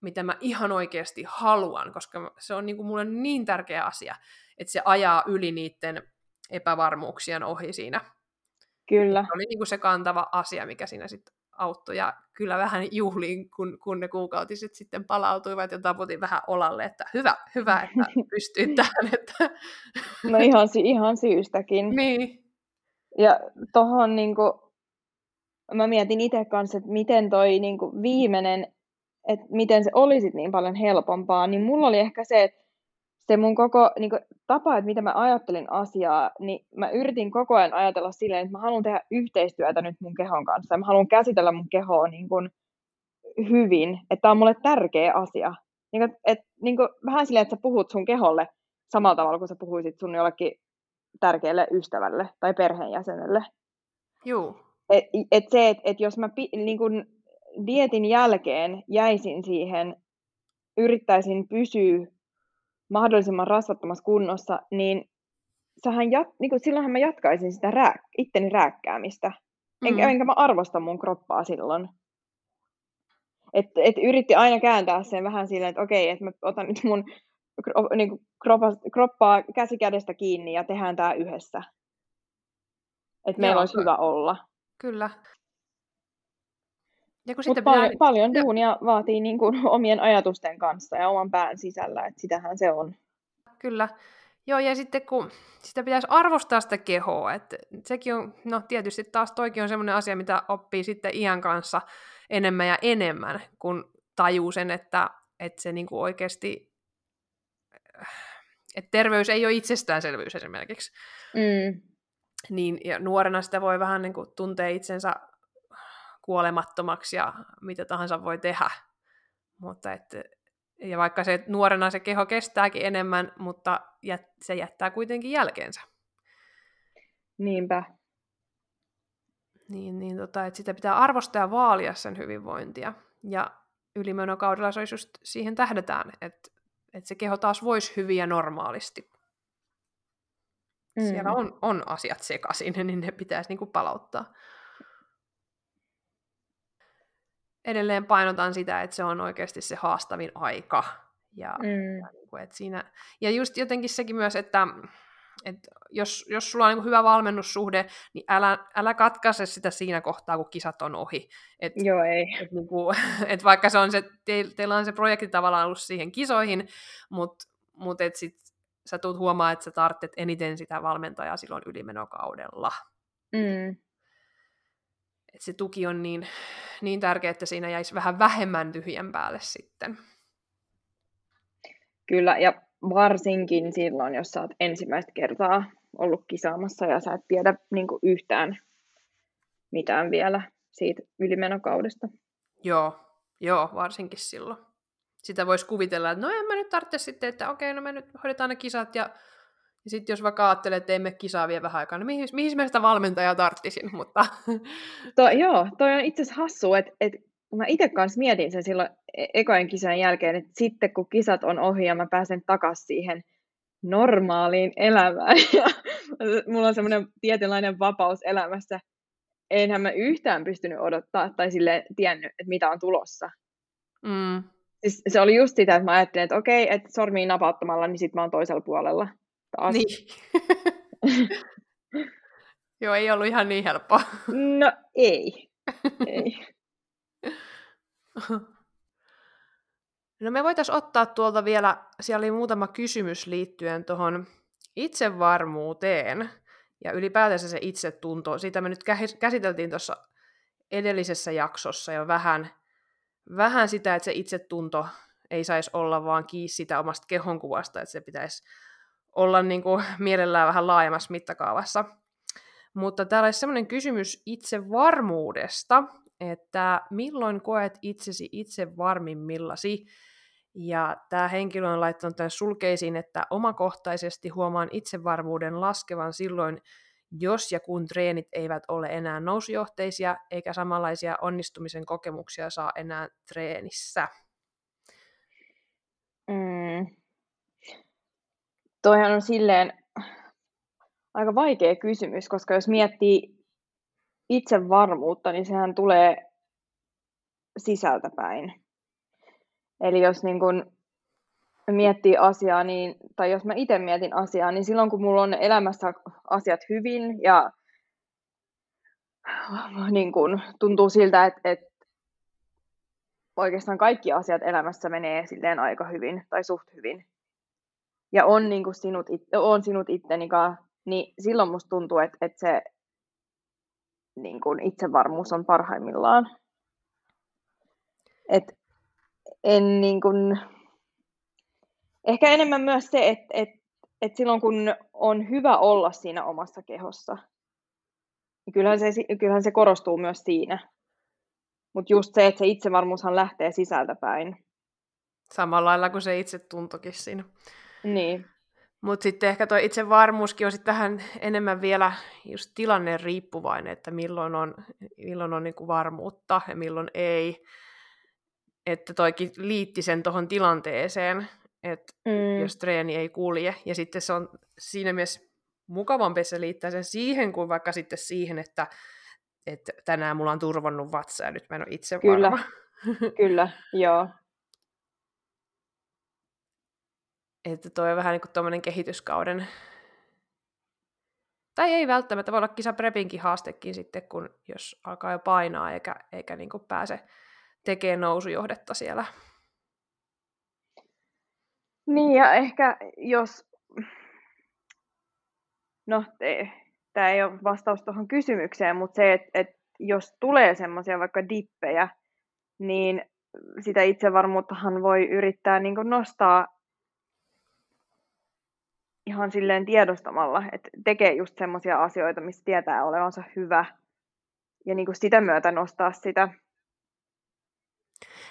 mitä mä ihan oikeasti haluan, koska se on niinku mulle niin tärkeä asia, että se ajaa yli niiden epävarmuuksien ohi siinä. Kyllä. Se oli niinku se kantava asia, mikä siinä sitten auttoi, ja kyllä vähän juhliin, kun ne kuukautiset sitten palautuivat, ja taputin vähän olalle, että hyvä, että pystyy tähän. Että. No ihan syystäkin. Niin. Ja tohon niinku, mä mietin itse kanssa, että miten toi niinku viimeinen, että miten se olisi niin paljon helpompaa, niin mulla oli ehkä se, että se mun koko niin kuin, tapa, että mitä mä ajattelin asiaa, niin mä yritin koko ajan ajatella silleen, että mä haluan tehdä yhteistyötä nyt mun kehon kanssa, ja mä haluan käsitellä mun kehoa niin kuin, hyvin, että tää on mulle tärkeä asia. Niin kuin, vähän silleen, että sä puhut sun keholle samalla tavalla, kuin sä puhuisit sun jollekin tärkeälle ystävälle tai perheenjäsenelle. Juu. Että jos mä niin kuin, dietin jälkeen jäisin siihen, yrittäisin pysyä mahdollisimman rasvattomassa kunnossa, niin, silloinhan mä jatkaisin sitä itteni rääkkäämistä. Enkä mä arvosta mun kroppaa silloin. Et yritti aina kääntää sen vähän silleen, että okei, että mä otan nyt mun kroppaa käsi kädestä kiinni ja tehdään tää yhdessä. Että meillä olisi hyvä olla. Kyllä. Mutta paljon duunia vaatii niin kuin omien ajatusten kanssa ja oman pään sisällä, että sitähän se on. Kyllä. Joo, ja sitten kun sitä pitäisi arvostaa sitä kehoa, että sekin on, tietysti taas toikin on semmoinen asia, mitä oppii sitten iän kanssa enemmän ja enemmän, kun tajuu sen, että se niin kuin oikeasti, että terveys ei ole itsestäänselvyys esimerkiksi. Niin, ja nuorena sitä voi vähän niin kuin tuntea itsensä kuolemattomaksi ja mitä tahansa voi tehdä. Mutta ja vaikka se nuorena se keho kestääkin enemmän, mutta se jättää kuitenkin jälkeensä. Niinpä. Että sitä pitää arvostaa ja vaalia sen hyvinvointia. Ja ylimenokaudella se olisi just siihen tähdätään, että se keho taas voisi hyvin ja normaalisti. Siellä on asiat sekaisin, niin ne pitäisi niinku palauttaa. Edelleen painotan sitä, että se on oikeasti se haastavin aika. Ja, että siinä, ja just jotenkin sekin myös, että että jos sulla on niin hyvä valmennussuhde, niin älä katkaise sitä siinä kohtaa, kun kisat on ohi. Joo, ei. Et vaikka se on se, teillä on se projekti tavallaan ollut siihen kisoihin, mutta et sit sä tulet huomaa, että sä tarvitset eniten sitä valmentajaa silloin ylimenokaudella. Mm. Et se tuki on niin tärkeä, että siinä jäisi vähän vähemmän tyhjän päälle sitten. Kyllä, ja varsinkin silloin, jos sä oot ensimmäistä kertaa ollut kisaamassa ja sä et tiedä niin kuin yhtään mitään vielä siitä ylimenokaudesta. Joo, varsinkin silloin. Sitä voisi kuvitella, että no en mä nyt tarvitse sitten, että okei, no me nyt hoidetaan ne kisat ja sitten jos vaikka ajattelee, että emme kisaa vielä vähän aikaa, niin mihin mä sitä valmentajaa tarttisin, mutta... Joo, toi on itse asiassa hassua, että mä itse kanssa mietin sen silloin ekojen kisojen jälkeen, että sitten kun kisat on ohi ja mä pääsen takaisin siihen normaaliin elämään ja mulla on semmoinen tietynlainen vapaus elämässä. Enhän mä yhtään pystynyt odottaa tai silleen tiennyt, että mitä on tulossa. Mm. Siis se oli just sitä, että mä ajattelin, että okei, että sormiin napauttamalla, niin sit mä oon toisella puolella taas. Niin. Joo, ei ollut ihan niin helppoa. No ei. No me voitaisiin ottaa tuolta vielä, siellä oli muutama kysymys liittyen tuohon itsevarmuuteen ja ylipäätänsä se itsetunto. Siitä me nyt käsiteltiin tuossa edellisessä jaksossa jo vähän sitä, että se itsetunto ei saisi olla vaan kiinni sitä omasta kehonkuvasta, että se pitäisi olla niin kuin mielellään vähän laajemmassa mittakaavassa. Mutta täällä olisi sellainen kysymys itsevarmuudesta, että milloin koet itsesi itsevarmimmillasi, ja tämä henkilö on laittanut tämän sulkeisiin, että omakohtaisesti huomaan itsevarmuuden laskevan silloin, jos ja kun treenit eivät ole enää nousujohteisia, eikä samanlaisia onnistumisen kokemuksia saa enää treenissä. Toihan on silleen aika vaikea kysymys, koska jos miettii itsevarmuutta, niin sehän tulee sisältäpäin. Eli jos niin kun miettii asiaa, niin, tai jos mä itse mietin asiaa, niin silloin kun mulla on elämässä asiat hyvin ja niin kun tuntuu siltä, että oikeastaan kaikki asiat elämässä menee silleen aika hyvin tai suht hyvin ja on, niin kun sinut ittenikaan, niin silloin musta tuntuu, että se niin kuin itsevarmuus on parhaimmillaan. Et en niin kuin... Ehkä enemmän myös se, että silloin kun on hyvä olla siinä omassa kehossa, niin kyllähän se korostuu myös siinä. Mutta just se, että se itsevarmuushan lähtee sisältä päin. Samalla lailla kuin se itsetuntokin siinä. Niin. Mutta sitten ehkä tuo itsevarmuuskin on sitten vähän enemmän vielä just tilanne riippuvainen, että milloin on niinku varmuutta ja milloin ei. Että toikin liitti sen tuohon tilanteeseen, että jos treeni ei kulje. Ja sitten se on siinä mielessä mukavampi, se liittää sen siihen, kuin vaikka sitten siihen, että tänään mulla on turvannut vatsa ja nyt mä en ole itse varma. Kyllä, joo. Että toi on vähän niin kuin tuommoinen kehityskauden, tai ei välttämättä, voi olla kisaprepinkin haastekin sitten, kun jos alkaa jo painaa, eikä niin kuin pääse tekemään nousujohdetta siellä. Niin, ja ehkä jos, no tämä ei ole vastaus tuohon kysymykseen, mutta se, että jos tulee semmoisia vaikka dippejä, niin sitä itsevarmuuttahan voi yrittää niin kuin nostaa ihan silleen tiedostamalla, että tekee just semmoisia asioita, missä tietää olevansa hyvä, ja niin kuin sitä myötä nostaa sitä.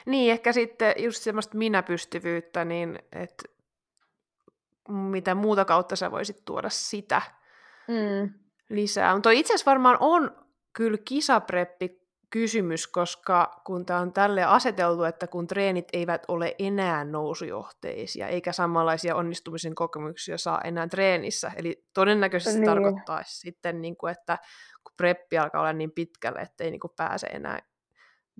Niin, ehkä sitten just semmoista minäpystyvyyttä, niin että mitä muuta kautta sä voisit tuoda sitä lisää. Mutta itse asiassa varmaan on kyllä kisapreppi-kysymys, koska kun tämä on tälle aseteltu, että kun treenit eivät ole enää nousujohteisia, eikä samanlaisia onnistumisen kokemuksia saa enää treenissä. Eli todennäköisesti tarkoittaisi sitten, että kun preppi alkaa olla niin pitkälle, ettei pääse enää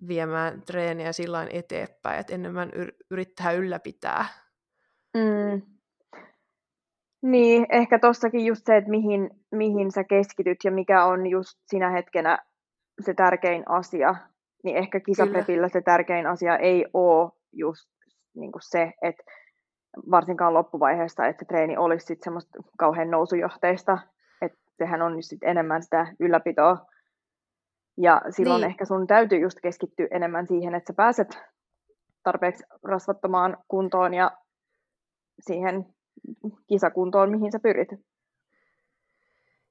viemään treeniä sillain eteenpäin, että enemmän yrittää ylläpitää. Mm. Niin, ehkä tossakin just se, että mihin sä keskityt ja mikä on just sinä hetkenä se tärkein asia. Niin ehkä kisaprepillä se tärkein asia ei ole just niin kuin se, että varsinkaan loppuvaiheessa, että treeni olisi sitten semmoista kauhean nousujohteista. Että sehän on sitten enemmän sitä ylläpitoa. Ja silloin niin. Ehkä sun täytyy just keskittyä enemmän siihen, että sä pääset tarpeeksi rasvattomaan kuntoon ja siihen kisakuntoon, mihin sä pyrit.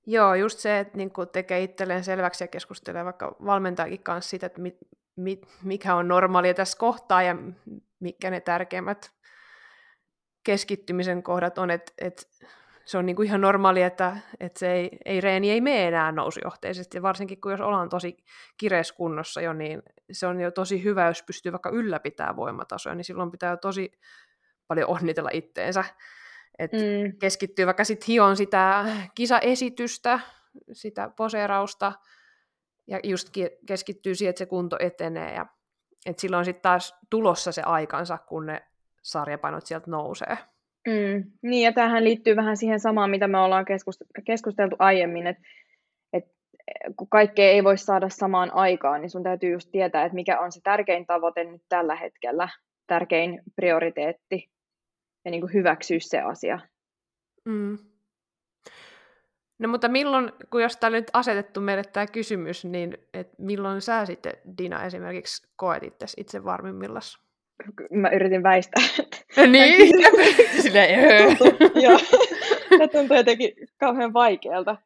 Joo, just se, että niinku tekee itselleen selväksi ja keskustelee vaikka valmentajakin kanssa siitä, että mikä on normaalia tässä kohtaa ja mitkä ne tärkeimmät keskittymisen kohdat on, että se on niinku ihan normaalia, että se reeni ei mene enää nousujohteisesti, varsinkin kun jos ollaan tosi kireessä kunnossa jo, niin se on jo tosi hyvä, jos pystyy vaikka ylläpitämään voimatasoja, niin silloin pitää jo tosi paljon onnitella itteensä. Että keskittyy vaikka sitten hioon sitä kisaesitystä, sitä poseerausta, ja just keskittyy siihen, että se kunto etenee, ja että silloin sitten taas tulossa se aikansa, kun ne sarjapainot sieltä nousee. Niin, ja tämähän liittyy vähän siihen samaan, mitä me ollaan keskusteltu aiemmin, että kun kaikkea ei voi saada samaan aikaan, niin sun täytyy just tietää, että mikä on se tärkein tavoite nyt tällä hetkellä, tärkein prioriteetti. Ja niin kuin hyväksyä se asia. No mutta milloin, kun jos täällä nyt asetettu meille tämä kysymys, niin et milloin sä sitten, Dina, esimerkiksi koet itse varmimmillas? Mä yritin väistää. Niin? Silleen, joo. Tämä tuntuu jotenkin kauhean vaikealta.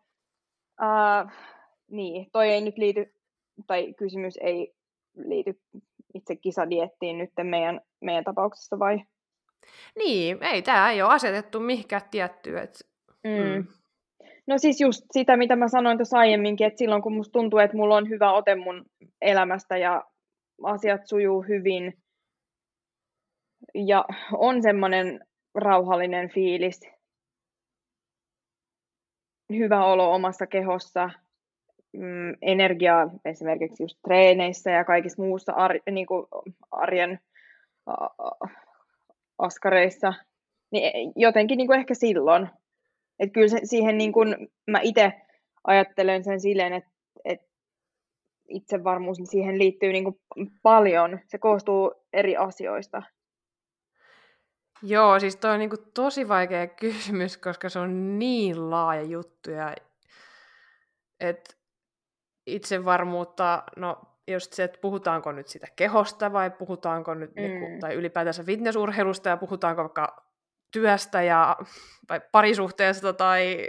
Niin, toi ei nyt liity, tai kysymys ei liity itse kisadiettiin nyt meidän tapauksessa vai? Niin, ei, tämä ei ole asetettu mihinkään tiettyä. No siis just sitä, mitä mä sanoin tuossa aiemminkin, että silloin kun musta tuntuu, että mulla on hyvä ote mun elämästä ja asiat sujuu hyvin ja on semmoinen rauhallinen fiilis, hyvä olo omassa kehossa, energiaa esimerkiksi just treeneissä ja kaikissa muussa niinku arjen askareissa, niin jotenkin niin kuin ehkä silloin. Että kyllä siihen niin kuin mä itse ajattelen sen silleen, että itsevarmuus niin siihen liittyy niin kuin paljon. Se koostuu eri asioista. Joo, siis toi on niin kuin tosi vaikea kysymys, koska se on niin laaja juttu. Että itsevarmuutta, just se, että puhutaanko nyt sitä kehosta vai puhutaanko nyt, tai ylipäätänsä fitnessurheilusta ja puhutaanko vaikka työstä ja, tai parisuhteesta tai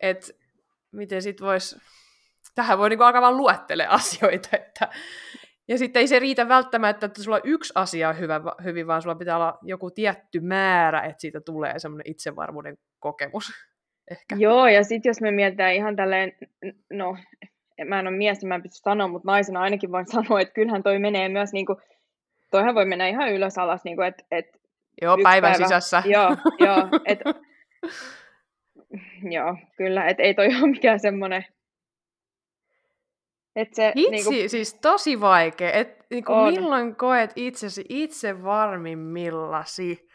että miten sit voisi, tähän voi alkaa vaan luettelemaan asioita. Että, ja sitten ei se riitä välttämättä, että sulla yksi asia on hyvin, vaan sulla pitää olla joku tietty määrä, että siitä tulee semmoinen itsevarmuuden kokemus. Ehkä. Joo, ja sitten jos me mietitään ihan tälleen, mä en ole mies, niin mä en pysty sanoa, mutta naisena ainakin voin sanoa, että kyllähän toi menee myös, niin kuin, toihan voi mennä ihan ylös alas, niin kuin, että joo, päivän sisässä. Joo, joo, kyllä, että ei toi ole mikään semmoinen. Itse, niin kuin, siis tosi vaikea, että niin milloin koet itsesi itse varmimmillasi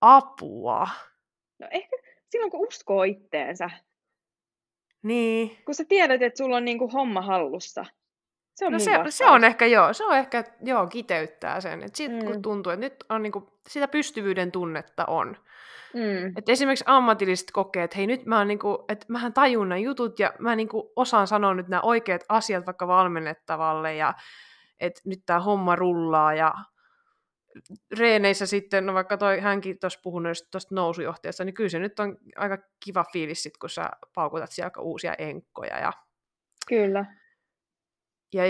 apua? No ehkä silloin, kun uskoo itteensä. Niin. Kun sä tiedät, että sulla on niinku homma hallussa. Se on, se on ehkä kiteyttää sen. Et sit, kun tuntuu, että nyt on niinku, sitä pystyvyyden tunnetta on. Et esimerkiksi ammatilliset kokee, että hei nyt mä oon niinku, että mähän tajun nämä jutut ja mä niinku osaan sanoa nyt nämä oikeat asiat vaikka valmennettavalle ja että nyt tää homma rullaa ja reeneissä sitten, no vaikka hänkin tuossa puhunut tuosta nousujohteesta, niin kyllä se nyt on aika kiva fiilis sit, kun sä paukutat sieltä uusia enkkoja. Kyllä. Ja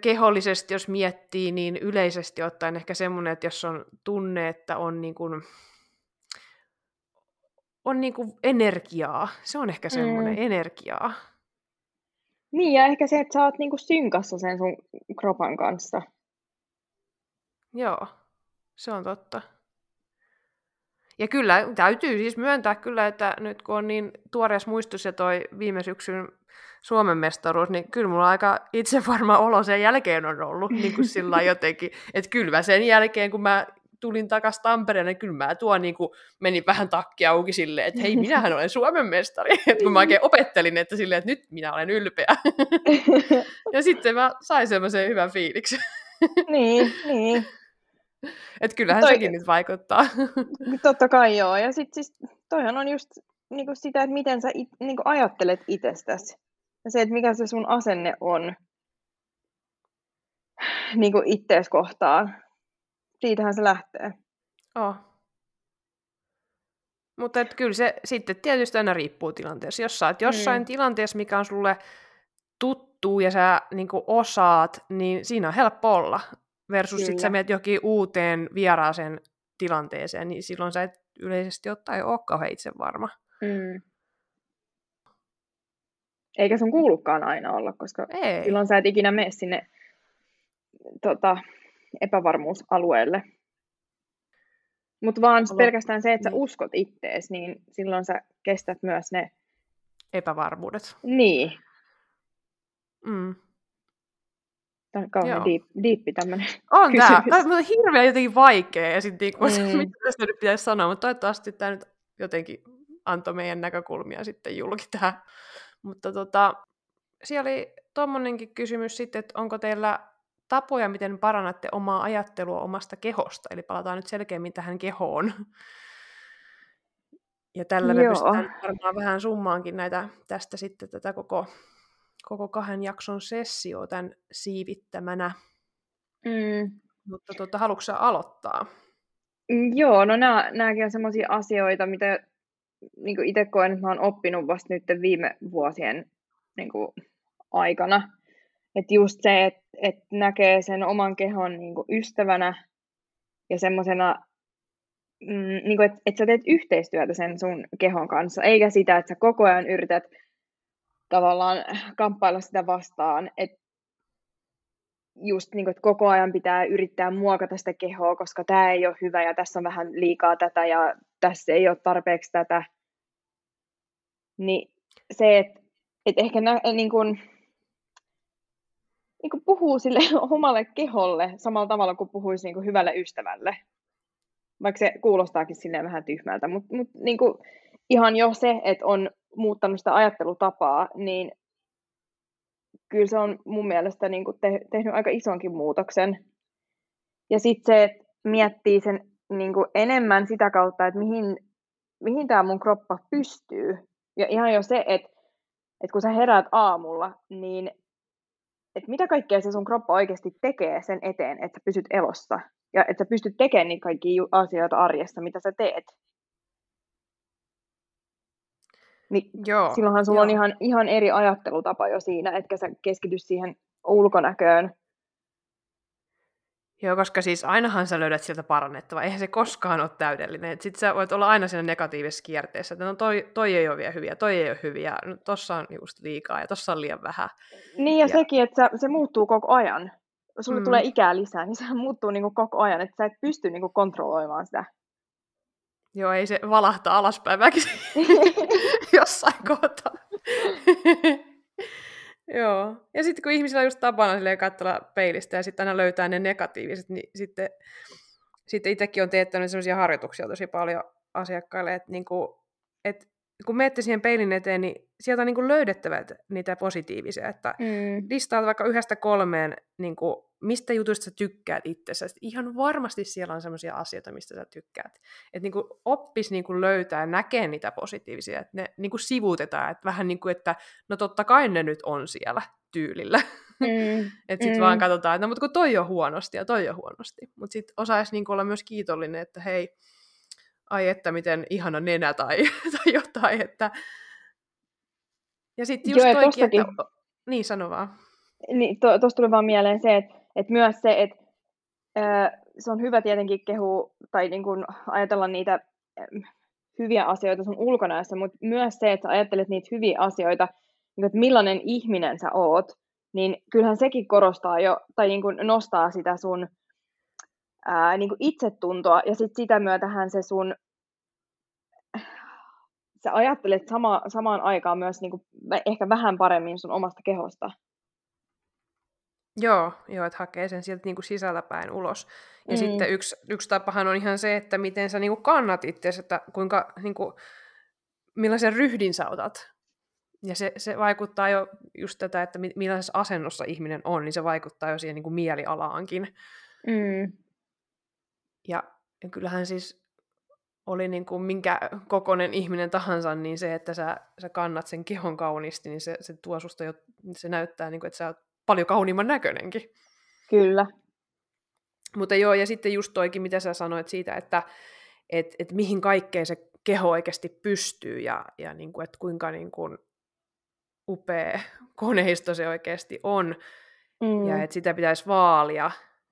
kehollisesti, jos miettii, niin yleisesti ottaen ehkä semmoinen, että jos on tunne, että on niin kuin energiaa, se on ehkä semmoinen energiaa. Niin, ja ehkä se, että sä oot niin kuin synkassa sen sun kropan kanssa. Joo, se on totta. Ja kyllä, täytyy siis myöntää kyllä, että nyt kun on niin tuoreessa muistossa toi viime syksyn Suomen mestaruus, niin kyllä mulla aika itsevarma olo sen jälkeen on ollut, niin kuin sillä jotenkin, että kyllä mä sen jälkeen, kun mä tulin takaisin Tampereelle, niin kyllä mä tuon niin menin vähän takki auki silleen, että hei, minähän olen Suomen mestari. Kun mä oikein opettelin, että silleen, että nyt minä olen ylpeä. Ja sitten mä sain semmoisen hyvän fiiliksen. Niin. Että kyllähän sekin nyt vaikuttaa. Totta kai joo. Ja sitten siis toihan on just niin kuin sitä, että miten sä niin kuin ajattelet itsestäsi. Ja se, että mikä se sun asenne on niin kuin ittees kohtaan. Siitähän se lähtee. Oh. Mutta kyllä se sitten tietysti aina riippuu tilanteessa. Jos sä oot jossain tilanteessa, mikä on sulle tuttu ja sä niin kuin osaat, niin siinä on helppo olla. Versus sitten sä menet johonkin uuteen vieraaseen tilanteeseen, niin silloin sä et yleisesti ottaen ole kauhean itse varma. Mm. Eikä sun kuulukaan aina olla, koska silloin sä et ikinä mene sinne epävarmuusalueelle. Mutta vaan pelkästään se, että sä uskot ittees, niin silloin sä kestät myös ne epävarmuudet. Niin. Mm. Tämä on kauhean diippi tämmöinen kysymys. Tämä on hirveän jotenkin vaikea, ja sitten mitä tästä nyt pitäisi sanoa, mutta toivottavasti tämä nyt jotenkin antoi meidän näkökulmia sitten julki tähän. Mutta siellä oli tuommoinenkin kysymys sitten, että onko teillä tapoja, miten parannatte omaa ajattelua omasta kehosta, eli palataan nyt selkeämmin tähän kehoon. Ja tällä me pystytään varmaan vähän summaankin näitä tästä sitten tätä koko 2 jakson sessio tämän siivittämänä. Mm. Mutta haluatko sä aloittaa? Joo, no nämäkin on semmoisia asioita, mitä niin kuin itse koen, että mä oon oppinut vasta nyt viime vuosien niin kuin aikana. Että just se, että näkee sen oman kehon niin kuin ystävänä ja semmoisena, niin kuin, että sä teet yhteistyötä sen sun kehon kanssa, eikä sitä, että sä koko ajan yrität tavallaan kamppailla sitä vastaan, että just niin kuin, että koko ajan pitää yrittää muokata sitä kehoa, koska tämä ei ole hyvä ja tässä on vähän liikaa tätä ja tässä ei ole tarpeeksi tätä. Niin se, että ehkä niin kuin puhuu sille omalle keholle samalla tavalla kuin puhuisi niin kuin hyvälle ystävälle. Vaikka se kuulostaakin silleen vähän tyhmältä, mutta niin kuin ihan jo se, että on muuttanut sitä ajattelutapaa, niin kyllä se on mun mielestä niin kuin tehnyt aika isonkin muutoksen. Ja sitten se, että miettii sen niin kuin enemmän sitä kautta, että mihin tämä mun kroppa pystyy. Ja ihan jo se, että kun sä heräät aamulla, niin että mitä kaikkea se sun kroppa oikeasti tekee sen eteen, että sä pysyt elossa. Ja että sä pystyt tekemään niitä kaikkia asioita arjessa, mitä sä teet. Niin silloinhan sulla on ihan eri ajattelutapa jo siinä, etkä sä keskity siihen ulkonäköön. Joo, koska siis ainahan sä löydät sieltä parannettavaa. Eihän se koskaan ole täydellinen. Sitten sä voit olla aina siinä negatiivisessa kierteessä, että no toi ei ole vielä hyviä, toi ei ole hyviä, no tossa on just liikaa ja tossa on liian vähän. Niin ja sekin, että se muuttuu koko ajan. Sulle tulee ikää lisää, niin se muuttuu niinku koko ajan, että sä et pysty niinku kontrolloimaan sitä. Joo, ei se valahtaa alaspäin väkisin jossain kohtaa. Joo, ja sitten kun ihmisillä on just tapana silleen katsella peilistä ja sitten aina löytää ne negatiiviset, niin sitten itsekin on teettänyt sellaisia harjoituksia tosi paljon asiakkaille, että niinku, kun menette siihen peilin eteen, niin sieltä on niinku löydettävät niitä positiivisia, että listaat vaikka 1-3, niinku, mistä jutuista sä tykkäät itsessä. Ihan varmasti siellä on sellaisia asioita, mistä sä tykkäät. Että niinku oppisi niinku löytää ja näkee niitä positiivisia. Että ne niinku sivuutetaan, että vähän niin kuin, että no totta kai ne nyt on siellä tyylillä. Että sitten vaan katsotaan, että no, mutta kun toi on huonosti ja toi on huonosti. Mutta sitten osaisi niinku olla myös kiitollinen, että hei, ai että miten ihana nenä tai jotain. Että ja sitten just toikin, että niin sano vaan. Niin, tuosta tuli vaan mieleen se, että myös se, että se on hyvä tietenkin kehua tai niin kuin ajatella niitä hyviä asioita sun ulkonäössä, mutta myös se, että sä ajattelet niitä hyviä asioita, niin että millainen ihminen sä oot, niin kyllähän sekin korostaa jo tai niin kuin nostaa sitä sun niin kuin itsetuntoa ja sitten sitä myötähän se sun sä ajattelet samaan aikaan myös niin kuin ehkä vähän paremmin sun omasta kehosta. Joo, että hakee sen sieltä niin kuin sisältäpäin ulos. Ja sitten yksi tapahan on ihan se, että miten sä niin kuin kannat itseäsi, että kuinka, niin kuin, millaisen ryhdin sä otat. Ja se vaikuttaa jo just tätä, että millaisessa asennossa ihminen on, niin se vaikuttaa jo siihen niin kuin mielialaankin. Ja kyllähän siis oli niin kuin minkä kokoinen ihminen tahansa, niin se, että sä kannat sen kehon kauniisti, niin se tuo susta jo, se näyttää, niin kuin, että sä oot paljon kauniimman näköinenkin. Kyllä. Mutta joo, ja sitten just toikin, mitä sä sanoit siitä, että et mihin kaikkeen se keho oikeasti pystyy, ja niin kuin, että kuinka niin kuin upea koneisto se oikeasti on, ja että sitä pitäisi vaalia,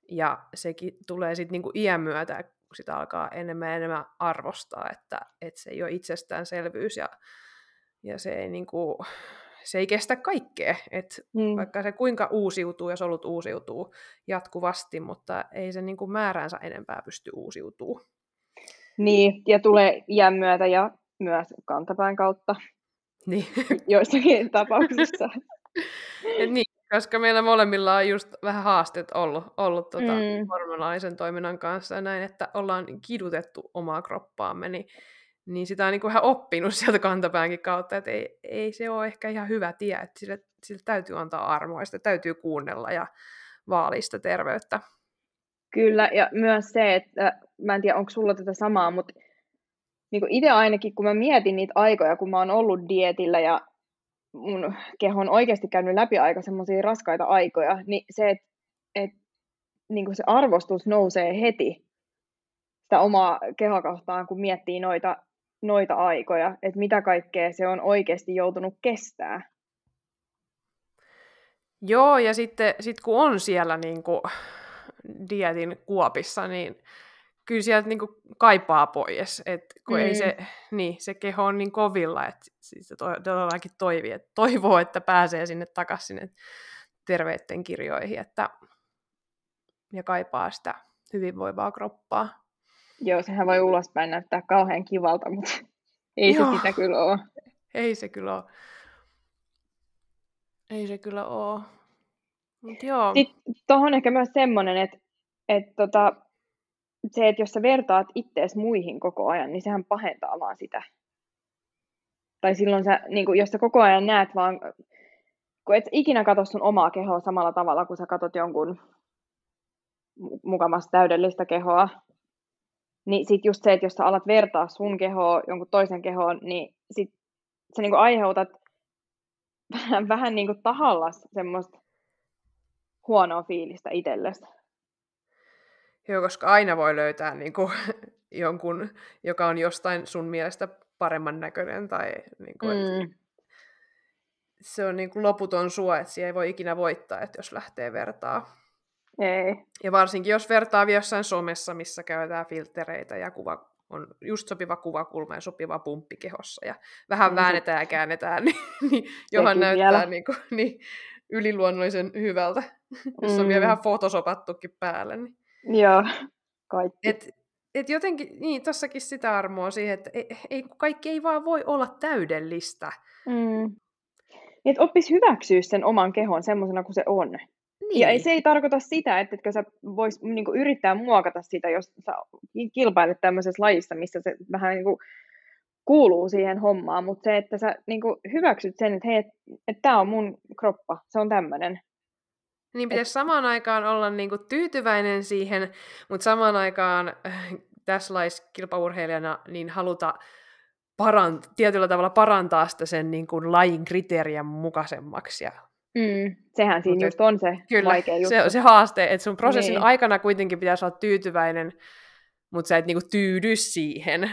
ja sekin tulee sitten niin kuin iän myötä, kun sitä alkaa enemmän ja enemmän arvostaa, että se ei ole itsestäänselvyys, ja se ei niin kuin... Se ei kestä kaikkea, että vaikka se kuinka uusiutuu ja solut uusiutuu jatkuvasti, mutta ei se niin kuin määränsä enempää pysty uusiutumaan. Niin, ja tulee iän myötä ja myös kantapään kautta niin. Joissakin tapauksissa. Niin, koska meillä molemmilla on just vähän haasteet ollut hormonaalisen toiminnan kanssa ja näin, että ollaan kidutettu omaa kroppaamme, niin sitä on niin kuin ihan oppinut sieltä kantapäänkin kautta, että ei se ole ehkä ihan hyvä tie, että sille täytyy antaa armoa ja sitä täytyy kuunnella ja vaalia sitä terveyttä. Kyllä, ja myös se, että mä en tiedä, onko sulla tätä samaa, mutta niin itse ainakin, kun mä mietin niitä aikoja, kun mä oon ollut dietillä ja mun keho on oikeasti käynyt läpi aika semmoisia raskaita aikoja, niin se, että niin kuin se arvostus nousee heti sitä omaa kehokohtaan, kun miettii noita aikoja, että mitä kaikkea se on oikeasti joutunut kestää. Joo, ja sitten kun on siellä niin kuin dietin kuopissa, niin kyllä sieltä niin kuin kaipaa pois, että kun ei se keho on niin kovilla, että se todellakin toivoo, että pääsee sinne takaisin sinne terveyden kirjoihin, että ja kaipaa sitä hyvinvoivaa kroppaa. Joo, sehän voi ulospäin näyttää kauhean kivalta, mutta ei se sitä kyllä ole. Ei se kyllä ole. Mut joo. Sitten tuohon ehkä myös semmoinen, että se, että jos sä vertaat ittees muihin koko ajan, niin sehän pahentaa vaan sitä. Tai silloin sä, niin kun, jos sä koko ajan näet vaan, kun et ikinä katso sun omaa kehoa samalla tavalla, kun sä katot jonkun mukamassa täydellistä kehoa, niin sitten just se, että jos sä alat vertaa sun kehoa jonkun toisen kehoon, niin sitten sä niinku aiheutat vähän niinku tahallas semmoista huonoa fiilistä itsellesi. Joo, koska aina voi löytää niinku jonkun, joka on jostain sun mielestä paremman näköinen. Tai niinku, se on niinku loputon suo, että siellä ei voi ikinä voittaa, että jos lähtee vertaa. Ei. Ja varsinkin jos vertaa jossain somessa, missä käytetään filttereitä ja kuva on just sopiva kuvakulma ja sopiva pumppi kehossa ja vähän väännetään ja käännetään, niin johan näyttää niin yliluonnollisen hyvältä, jos on vielä vähän fotosopattukin päälle. Niin. Joo, kaikki. Et jotenkin, niin tossakin sitä armoa siihen, että kaikki ei vaan voi olla täydellistä. Että oppis hyväksyä sen oman kehon semmoisena kuin se on. Ja se ei tarkoita sitä, että sä vois niinku yrittää muokata sitä, jos sä kilpailet tämmöisessä lajissa, missä se vähän niinku kuuluu siihen hommaan, mutta se, että sä niinku hyväksyt sen, että hei, että tää on mun kroppa, se on tämmönen. Niin pitäisi samaan aikaan olla niinku tyytyväinen siihen, mutta samaan aikaan tässä lajissa kilpaurheilijana niin haluta tietyllä tavalla parantaa sitä sen niinku lajin kriteerien mukaisemmaksi ja sehän siinä just on se kyllä, vaikea juttu. Se on se haaste, että sun prosessin aikana kuitenkin pitäisi olla tyytyväinen, mutta sä et niinku tyydy siihen.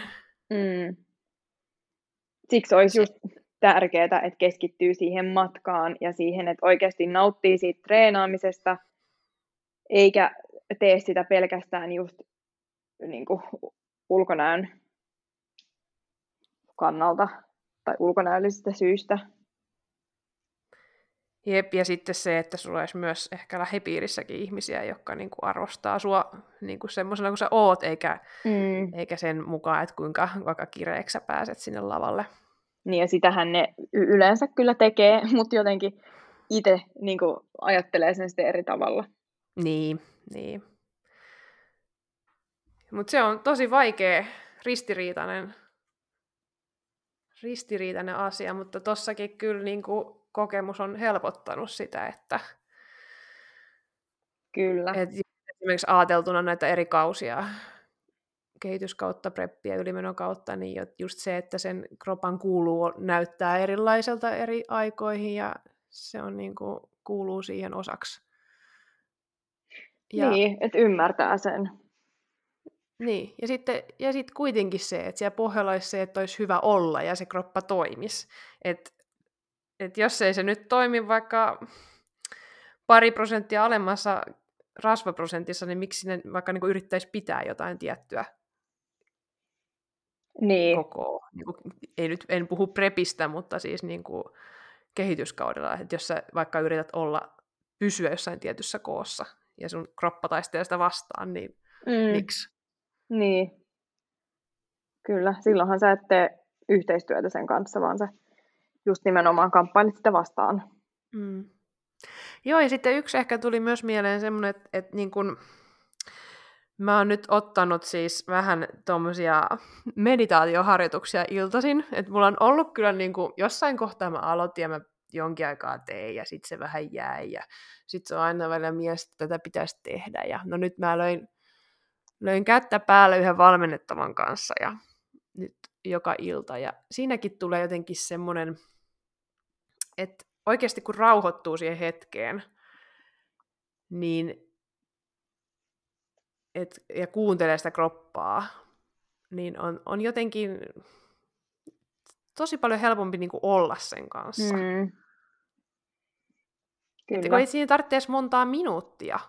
Siksi olisi just tärkeää, että keskittyy siihen matkaan ja siihen, että oikeasti nauttii siitä treenaamisesta, eikä tee sitä pelkästään just niinku ulkonäön kannalta tai ulkonäöllisistä syistä. Jep, ja sitten se, että sulla olisi myös ehkä lähipiirissäkin ihmisiä, jotka niinku arvostaa sua niinku semmoisena kuin sä oot, eikä sen mukaan, että kuinka vaikka kireeksi sä pääset sinne lavalle. Niin, ja sitähän ne yleensä kyllä tekee, mutta jotenkin itse niin kuin ajattelee sen sitten eri tavalla. Niin. Mutta se on tosi vaikea, ristiriitainen asia, mutta tossakin kyllä niin kuin kokemus on helpottanut sitä, että kyllä. Et esimerkiksi ajateltuna näitä eri kausia, kehityskautta, preppiä, ylimenokautta, niin just se, että sen kropan kuuluu näyttää erilaiselta eri aikoihin ja se on niin kuin, kuuluu siihen osaksi. Ja, niin, että ymmärtää sen. Niin, ja sitten kuitenkin se, että siellä pohjalla olisi se, että olisi hyvä olla ja se kroppa toimisi. Että jos ei se nyt toimi vaikka pari prosenttia alemmassa rasvaprosentissa, niin miksi ne vaikka niin kuin yrittäisi pitää jotain tiettyä niin. kokoa. Niin kuin, en puhu prepistä, mutta siis niin kuin kehityskaudella. Että jos sä vaikka yrität pysyä jossain tietyssä koossa ja sun kroppa taistelee sitä vastaan, niin miksi? Niin, kyllä. Silloinhan sä et tee yhteistyötä sen kanssa, vaan sä just nimenomaan kamppailet sitä vastaan. Mm. Joo, ja sitten yksi ehkä tuli myös mieleen semmoinen, että niin kun mä oon nyt ottanut siis vähän tommosia meditaatioharjoituksia iltaisin, että mulla on ollut kyllä niin kun jossain kohtaa mä aloitin ja mä jonkin aikaa tein ja sitten se vähän jäi ja sitten se on aina välillä mielessä, että tätä pitäisi tehdä ja no nyt mä löin kättä päälle yhden valmennettavan kanssa ja nyt joka ilta. Ja siinäkin tulee jotenkin semmoinen, että oikeasti kun rauhoittuu siihen hetkeen niin, ja kuuntelee sitä kroppaa, niin on jotenkin tosi paljon helpompi niin kuin olla sen kanssa. Mm. Että kun ei siinä tarvitse edes montaa minuuttia.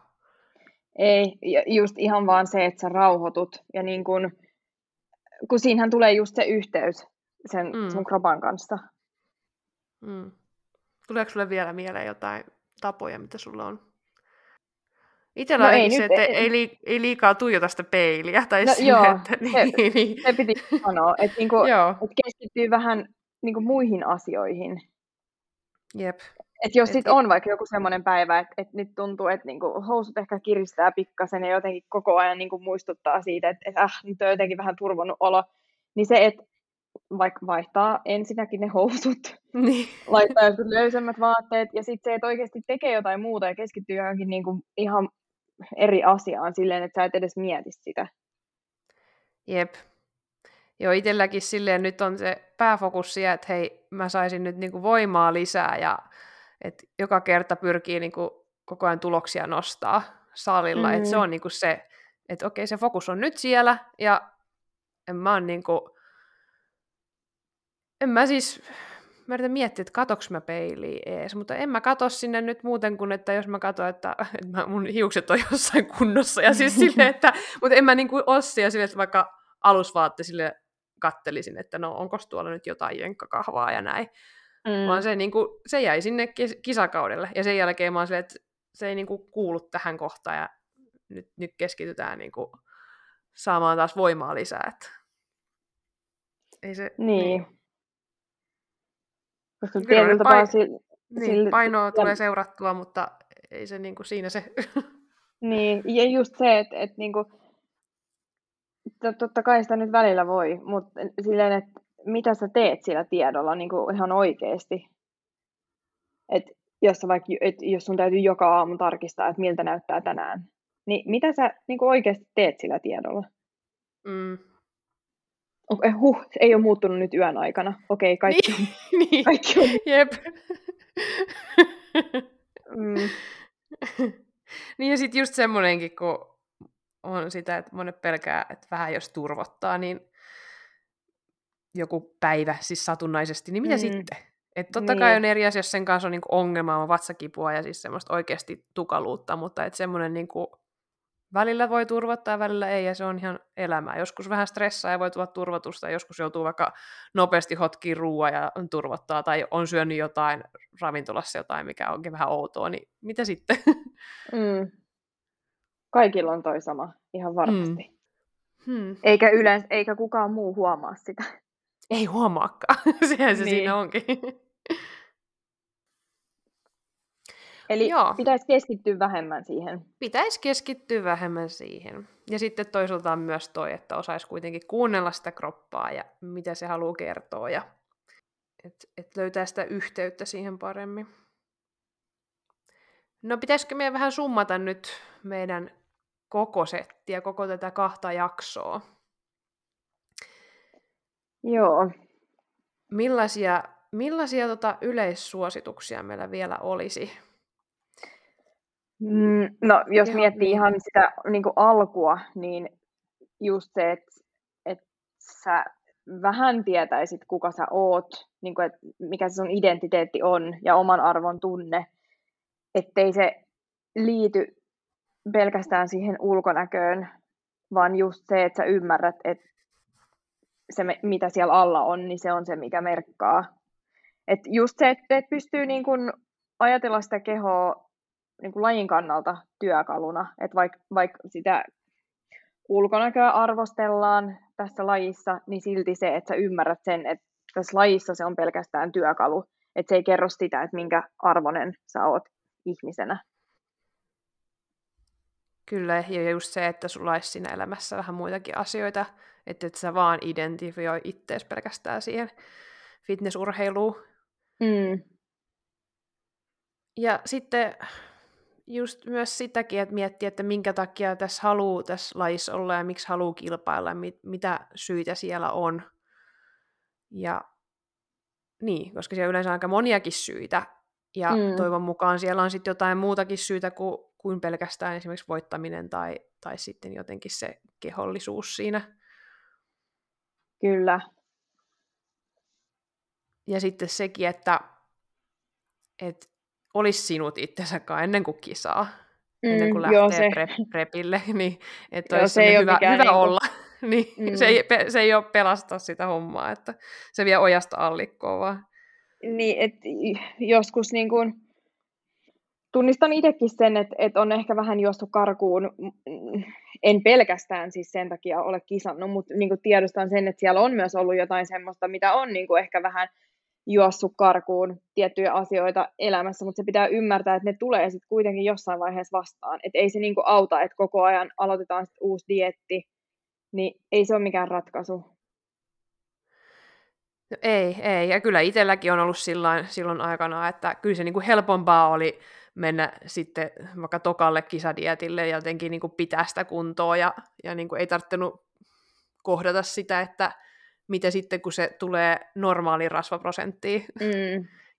Ei, just ihan vaan se, että sä rauhoitut ja niin kun siinähän tulee just se yhteys sen sun kropan kanssa. Mm. Tuleeko sulle vielä mieleen jotain tapoja, mitä sulla on? Itsellä on ei se, että ei liikaa tuijota sitä peiliä. Tai no, joo, se piti sanoa, että niinku, et keskittyy vähän niinku muihin asioihin. Jep. Et jos sitten on vaikka joku semmoinen päivä, että et nyt tuntuu, että niinku housut ehkä kiristää pikkasen ja jotenkin koko ajan niinku muistuttaa siitä, että nyt on jotenkin vähän turvonnut olo, niin se, että vaikka vaihtaa ensinnäkin ne housut, niin. laittaa jotkut löysemmät vaatteet ja sitten se, että oikeasti tekee jotain muuta ja keskittyy johonkin niinku ihan eri asiaan silleen, että sä et edes mieti sitä. Jep. Joo, itselläkin silleen nyt on se pääfokus siellä, että hei, mä saisin nyt niinku voimaa lisää ja et joka kerta pyrkii niinku koko ajan tuloksia nostaa salilla. Mm-hmm. Et se on niinku se, että okei, se fokus on nyt siellä ja mä yritän miettiä, että katoks mä peiliin ees, mutta en mä katso sinne nyt muuten kuin, että jos mä katson, että mun hiukset on jossain kunnossa ja siis silleen, että, mutta en mä niinku ossia silleen, että vaikka alusvaatte sille kattelisin, että no onkos tuolla nyt jotain jenkkakahvaa ja näin. Mm. Vaan se, niin kuin, se jäi sinne kisakaudelle ja sen jälkeen mä oon silleen, että se ei niin kuin, kuulu tähän kohtaan ja nyt keskitytään niin kuin, saamaan taas voimaa lisää. Että ei se, niin. Koska tietyllä painoa tulee seurattua, mutta ei se niin kuin, siinä se. Niin, ja just se, että niin kuin, totta kai sitä nyt välillä voi, mutta silleen, että mitä sä teet sillä tiedolla niin kuin ihan oikeasti. Että jos sun täytyy joka aamu tarkistaa, että miltä näyttää tänään, niin mitä sä niin kuin oikeasti teet sillä tiedolla? Mm. Ei ole muuttunut nyt yön aikana. Okei, kaikki niin. Kaikki on. Jep. Niin ja sit just semmonenkin, kun on sitä, että monet pelkää, että vähän jos turvottaa, niin joku päivä, siis satunnaisesti, niin mitä sitten? Että totta kai on eri asia, jos sen kanssa on niinku ongelmaa, on vatsakipua ja siis semmoista oikeasti tukaluutta, mutta että semmoinen niinku välillä voi turvottaa, välillä ei, ja se on ihan elämää. Joskus vähän stressaa ja voi tulla turvotusta, joskus joutuu vaikka nopeasti hotkiin ruoan ja turvottaa, tai on syönyt jotain ravintolassa jotain, mikä onkin vähän outoa, niin mitä sitten? Kaikilla on toi sama, ihan varmasti. Eikä kukaan muu huomaa sitä. Ei huomaakaan, sehän se niin. Siinä onkin. Eli pitäisi keskittyä vähemmän siihen. Pitäisi keskittyä vähemmän siihen. Ja sitten toisaalta myös toi, että osaisi kuitenkin kuunnella sitä kroppaa ja mitä se haluaa kertoa. Ja et löytää sitä yhteyttä siihen paremmin. No pitäisikö meidän vähän summata nyt meidän koko settiä, koko tätä 2 jaksoa? Joo. Millaisia yleissuosituksia meillä vielä olisi? No, jos miettii ihan sitä niin kuin alkua, niin just se, että sä vähän tietäisit, kuka sä oot, niin kuin, että mikä se sun identiteetti on ja oman arvon tunne, ettei se liity pelkästään siihen ulkonäköön, vaan just se, että sä ymmärrät, että se, mitä siellä alla on, niin se on se, mikä merkkaa. Et just se, että pystyy niin kun ajatella sitä kehoa niin kun lajin kannalta työkaluna. Että vaikka sitä ulkonäköä arvostellaan tässä lajissa, niin silti se, että sä ymmärrät sen, että tässä lajissa se on pelkästään työkalu. Että se ei kerro sitä, että minkä arvoinen sä oot ihmisenä. Kyllä, ja just se, että sulla olisi siinä elämässä vähän muitakin asioita, että et sä vaan identifioi ittees pelkästään siihen fitnessurheiluun. Mm. Ja sitten just myös sitäkin, että miettii, että minkä takia tässä haluaa tässä lajissa olla ja miksi haluaa kilpailla, mitä syitä siellä on. Ja niin, koska siellä yleensä on aika moniakin syitä. Ja toivon mukaan siellä on sitten jotain muutakin syytä kuin pelkästään esimerkiksi voittaminen tai sitten jotenkin se kehollisuus siinä. Kyllä. Ja sitten sekin, että olisi sinut itsensäkaan ennen kuin kisaa, ennen kuin lähtee prepille, niin että olisi hyvä olla. Niin, se ei ole pelastaa sitä hommaa, että se vie ojasta allikkoa vaan. Niin, että joskus niin kuin tunnistan itsekin sen, että on ehkä vähän juostu karkuun, en pelkästään siis sen takia ole kisannut, mutta niin kuin tiedostan sen, että siellä on myös ollut jotain semmoista, mitä on niin kuin ehkä vähän juossut karkuun tiettyjä asioita elämässä, mutta se pitää ymmärtää, että ne tulee sitten kuitenkin jossain vaiheessa vastaan, että ei se niin kuin auta, että koko ajan aloitetaan sitten uusi dieetti, niin ei se ole mikään ratkaisu. No ei. Ja kyllä itselläkin on ollut silloin aikana, että kyllä se niin kuin helpompaa oli mennä sitten vaikka tokalle kisadietille ja jotenkin niin kuin pitää sitä kuntoa ja niin kuin ei tarvinnut kohdata sitä, että mitä sitten kun se tulee normaaliin rasvaprosenttiin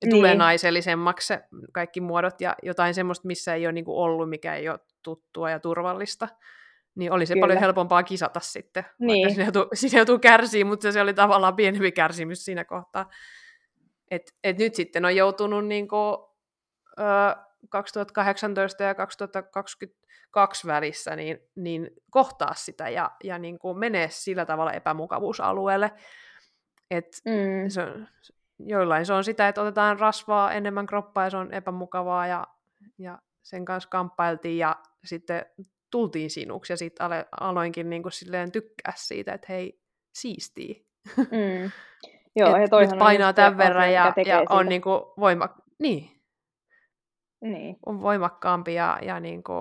ja tulee naisellisemmaksi se kaikki muodot ja jotain semmoista, missä ei ole niin kuin ollut, mikä ei ole tuttua ja turvallista. Niin oli se kyllä paljon helpompaa kisata sitten, niin, vaikka sinne joutuu kärsiä, mutta se oli tavallaan pienempi kärsimys siinä kohtaa. Et nyt sitten on joutunut niinku, 2018 ja 2022 välissä niin kohtaa sitä ja niinku menee sillä tavalla epämukavuusalueelle. Se on, joillain se on sitä, että otetaan rasvaa enemmän kroppaa ja se on epämukavaa ja sen kanssa kamppailtiin ja sitten tultiin sinuksi ja sitten aloinkin niinku silleen tykkää siitä, että hei, siistii. Joo, ja toihan painaa tämän verran ja on niinku on voimakkaampi ja niinku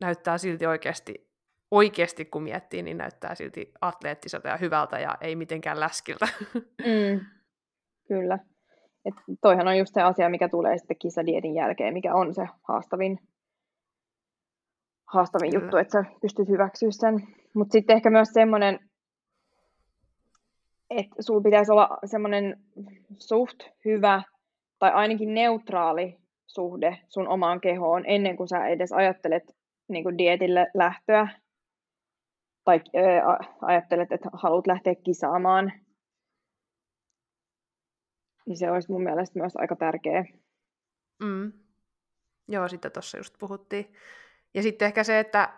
näyttää silti oikeasti kun miettii, niin näyttää silti atleettiselta ja hyvältä ja ei mitenkään läskiltä. Kyllä. Et toihan on just se asia, mikä tulee sitten kisadietin jälkeen, mikä on se haastavin juttu, että sä pystyt hyväksyä sen. Mutta sitten ehkä myös semmoinen, että sulla pitäisi olla semmoinen suht hyvä tai ainakin neutraali suhde sun omaan kehoon ennen kuin sä edes ajattelet niin kuin dietille lähtöä tai ajattelet, että haluat lähteä kisaamaan. Niin se olisi mun mielestä myös aika tärkeä. Joo, sitten tuossa just puhuttiin. Ja sitten ehkä se, että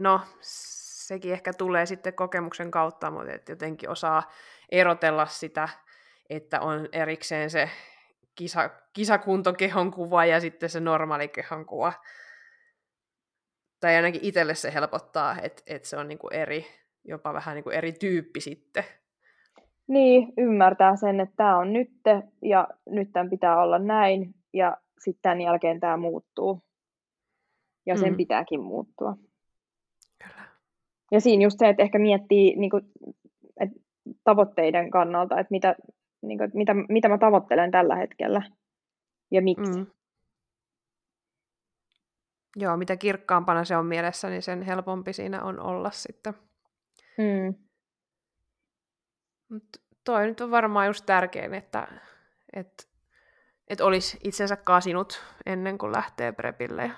no, sekin ehkä tulee sitten kokemuksen kautta, mutta että jotenkin osaa erotella sitä, että on erikseen se kisakuntokehonkuva ja sitten se normaali kehonkuva. Tai ainakin itselle se helpottaa, että se on niinku jopa vähän niinku eri tyyppi sitten. Niin, ymmärtää sen, että tämä on nyt ja nyt tämän pitää olla näin ja sitten tämän jälkeen tämä muuttuu. Ja sen pitääkin muuttua. Kyllä. Ja siinä just se, että ehkä miettii niin kuin, että tavoitteiden kannalta, että mitä, niin kuin, mitä mä tavoittelen tällä hetkellä ja miksi. Mm. Joo, mitä kirkkaampana se on mielessä, niin sen helpompi siinä on olla sitten. Mm. Mut toi nyt on varmaan just tärkein, että olisi itsensä kasinut ennen kuin lähtee prepille.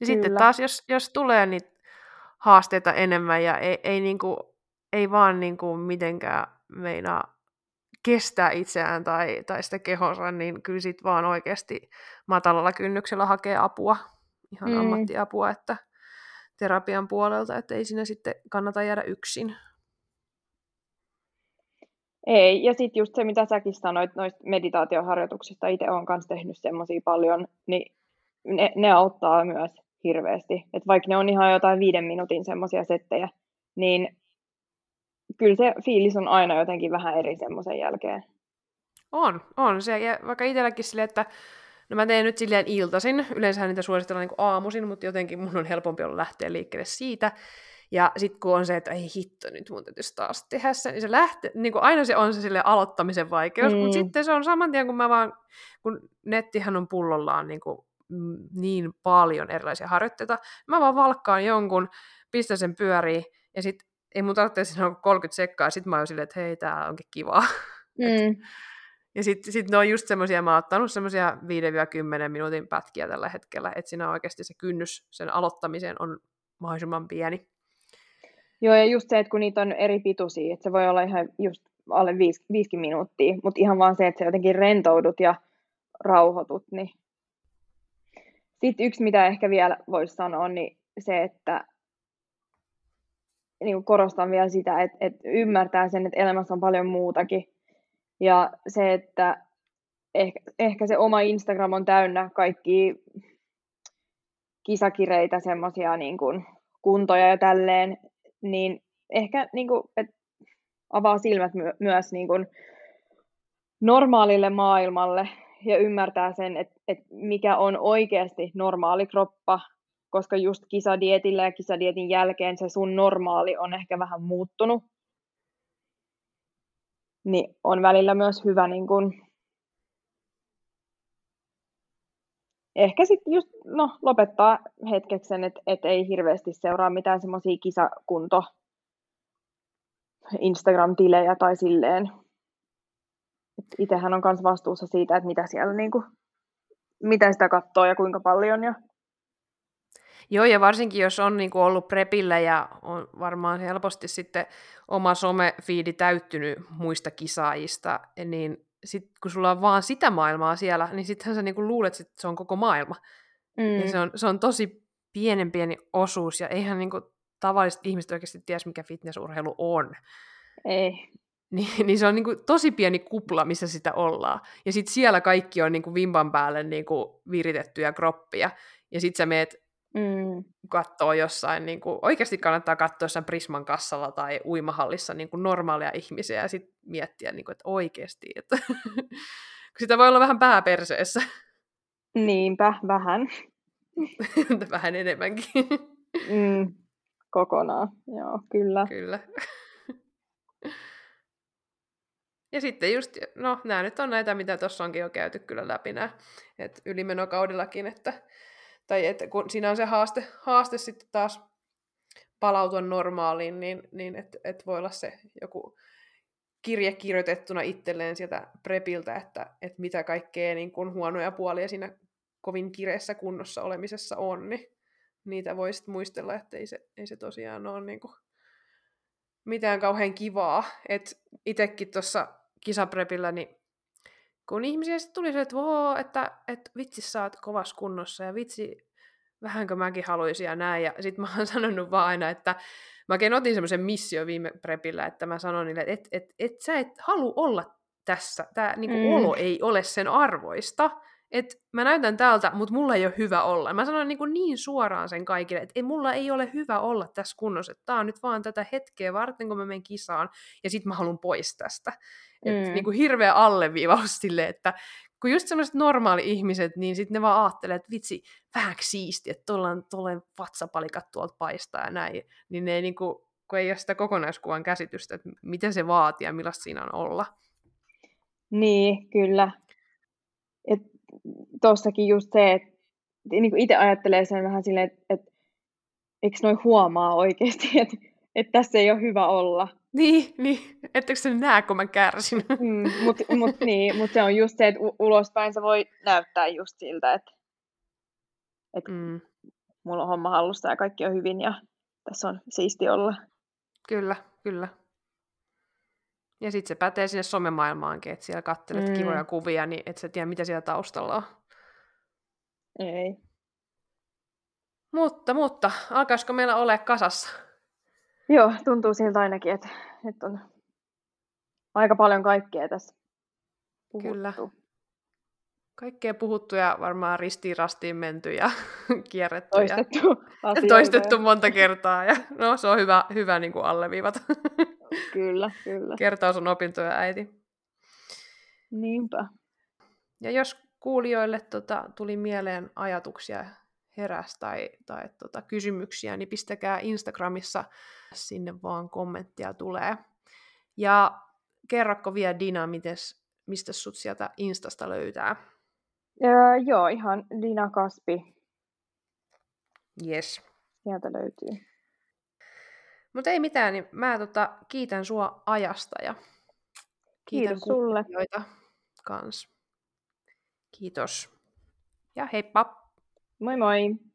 Ja sitten taas, jos tulee niitä haasteita enemmän ja ei vaan niinku mitenkään meinaa kestää itseään tai sitä kehonsa, niin kyllä sit vaan oikeasti matalalla kynnyksellä hakee apua, ihan ammattiapua, että terapian puolelta, että ei siinä sitten kannata jäädä yksin. Ei, ja sitten just se, mitä säkin sanoit noista meditaatioharjoituksista, itse olen kanssa tehnyt semmoisia paljon, niin ne auttaa myös hirveästi. Että vaikka ne on ihan jotain 5 minuutin semmoisia settejä, niin kyllä se fiilis on aina jotenkin vähän eri semmoisen jälkeen. On se, ja vaikka itselläkin silleen, että no mä teen nyt silleen iltaisin, yleensähän niitä suositellaan niin aamuisin, mutta jotenkin mun on helpompi olla lähteä liikkeelle siitä. Ja sitten kun on se, että ei hitto, nyt mun täytyisi taas tehdä sen, niin se lähtee, niin kuin aina se on se silleen aloittamisen vaikeus, mutta sitten se on saman tien, kun mä vaan, kun nettihän on pullollaan niin paljon erilaisia harjoitteita, mä vaan valkkaan jonkun, pistän sen pyöriin, ja sitten ei mun tarvitse sanoa 30 sekkaa, sit mä oon silleen, että hei, tää onkin kivaa. Ja sit ne on just semmosia, mä oon ottanut semmosia 5-10 minuutin pätkiä tällä hetkellä, että siinä oikeasti se kynnys sen aloittamiseen on mahdollisimman pieni. Joo, ja just se, että kun niitä on eri pituisia, että se voi olla ihan just alle 5 minuuttia, mutta ihan vaan se, että sä jotenkin rentoudut ja rauhoitut, niin. Sitten yksi, mitä ehkä vielä voisi sanoa, niin se, että niin korostan vielä sitä, että ymmärtää sen, että elämässä on paljon muutakin. Ja se, että ehkä se oma Instagram on täynnä kaikkia kisakireitä, semmoisia niin kuin kuntoja ja tälleen, niin ehkä niin kuin, että avaa silmät myös niin kuin normaalille maailmalle ja ymmärtää sen, että mikä on oikeasti normaali kroppa. Koska just kisadietillä ja kisadietin jälkeen se sun normaali on ehkä vähän muuttunut. Niin on välillä myös hyvä niin kun ehkä sitten just lopettaa hetkeksi sen, että ei hirveästi seuraa mitään semmoisia kisakunto Instagram-tilejä tai silleen. Itsehän on myös vastuussa siitä, että mitä siellä niin kun, mitä sitä katsoo ja kuinka paljon ja joo, ja varsinkin jos on niin kuin ollut prepillä ja on varmaan helposti sitten oma somefiidi täyttynyt muista kisaajista, niin sitten kun sulla on vaan sitä maailmaa siellä, niin sittenhän sä niin kuin luulet, että se on koko maailma. Ja se on tosi pieni osuus, ja eihän niin kuin tavalliset ihmiset oikeasti tiedä, mikä fitnessurheilu on. Ei. Niin se on niin kuin tosi pieni kupla, missä sitä ollaan. Ja sitten siellä kaikki on niin kuin vimpan päälle niin kuin viritettyjä kroppia, ja sitten sä meet kattoo jossain, niin kuin, oikeasti kannattaa katsoa jossain Prisman kassalla tai uimahallissa niin kuin normaaleja ihmisiä ja sitten miettiä, niin kuin, että oikeasti. Että sitä voi olla vähän pääperseessä. Niinpä, vähän. Vähän enemmänkin. Kokonaan, joo, kyllä. Kyllä. Ja sitten just, nämä nyt on näitä, mitä tuossa onkin jo käyty kyllä läpi, että ylimenokaudellakin, että tai että kun siinä on se haaste sitten taas palautua normaaliin, niin et voi olla se joku kirje kirjoitettuna itselleen sieltä prepiltä, että mitä kaikkea niin kun huonoja puolia siinä kovin kireessä kunnossa olemisessa on, niin niitä voi sitten muistella, että ei se tosiaan ole niin kun mitään kauhean kivaa. Et itsekin tuossa kisaprepillä, niin kun ihmisiä sitten tuli se, että voo, että vitsi sä oot kovassa kunnossa ja vitsi vähänkö mäkin haluaisin ja näin. Ja sit mä oon sanonut vaan aina, että mäkin otin semmoisen mission viime prepillä, että mä sanoin niille, että et sä et halua olla tässä. Tää niinku olo ei ole sen arvoista. Että mä näytän tältä, mutta mulla ei ole hyvä olla. Mä sanoin niin suoraan sen kaikille, että mulla ei ole hyvä olla tässä kunnossa. Että tää on nyt vaan tätä hetkeä varten, kun mä menen kisaan, ja sit mä haluan pois tästä. Että niin kuin hirveä alleviivaus silleen, että kun just semmoiset normaali-ihmiset, niin sitten ne vaan ajattelee, että vitsi, vähäksi siistiä, että tuolleen vatsapalikat tuolta paistaa ja näin. Niin ne ei niinku, kun ei ole sitä kokonaiskuvan käsitystä, että mitä se vaatii ja millaista siinä on olla. Niin, kyllä. Et tuossakin just se, että niinku itse ajattelee sen vähän silleen, että eikö noi huomaa oikeasti, että tässä ei ole hyvä olla. Niin. Etteikö se näe, kun mä kärsin? Mutta se on just se, että ulospäin se voi näyttää just siltä, että mulla on homma hallussa ja kaikki on hyvin ja tässä on siisti olla. Kyllä. Ja sitten se pätee sinne somemaailmaankin, että siellä katselet kivoja kuvia, niin et sä tiedä, mitä siellä taustalla on. Ei. Mutta, alkaisiko meillä ole kasassa? Joo, tuntuu siltä ainakin, että nyt on aika paljon kaikkea tässä puhuttu. Kyllä. Kaikkea puhuttu ja varmaan ristiin rastiin menty ja kierretty. Toistettu monta kertaa. Ja, no, se on hyvä niin kuin alleviivata. Kyllä. Kertaus on opintoja, äiti. Niinpä. Ja jos kuulijoille tuli mieleen ajatuksia heräs tai kysymyksiä, niin pistäkää Instagramissa, sinne vaan kommenttia tulee. Ja kerrokko vielä, Dina, mistä sut sieltä Instasta löytää? Joo, ihan Dina Kaspi. Yes. Sieltä löytyy. Mutta ei mitään, niin mä kiitän sua ajasta ja kiitän kuulijoita kans. Kiitos. Ja heippa! Moi moi!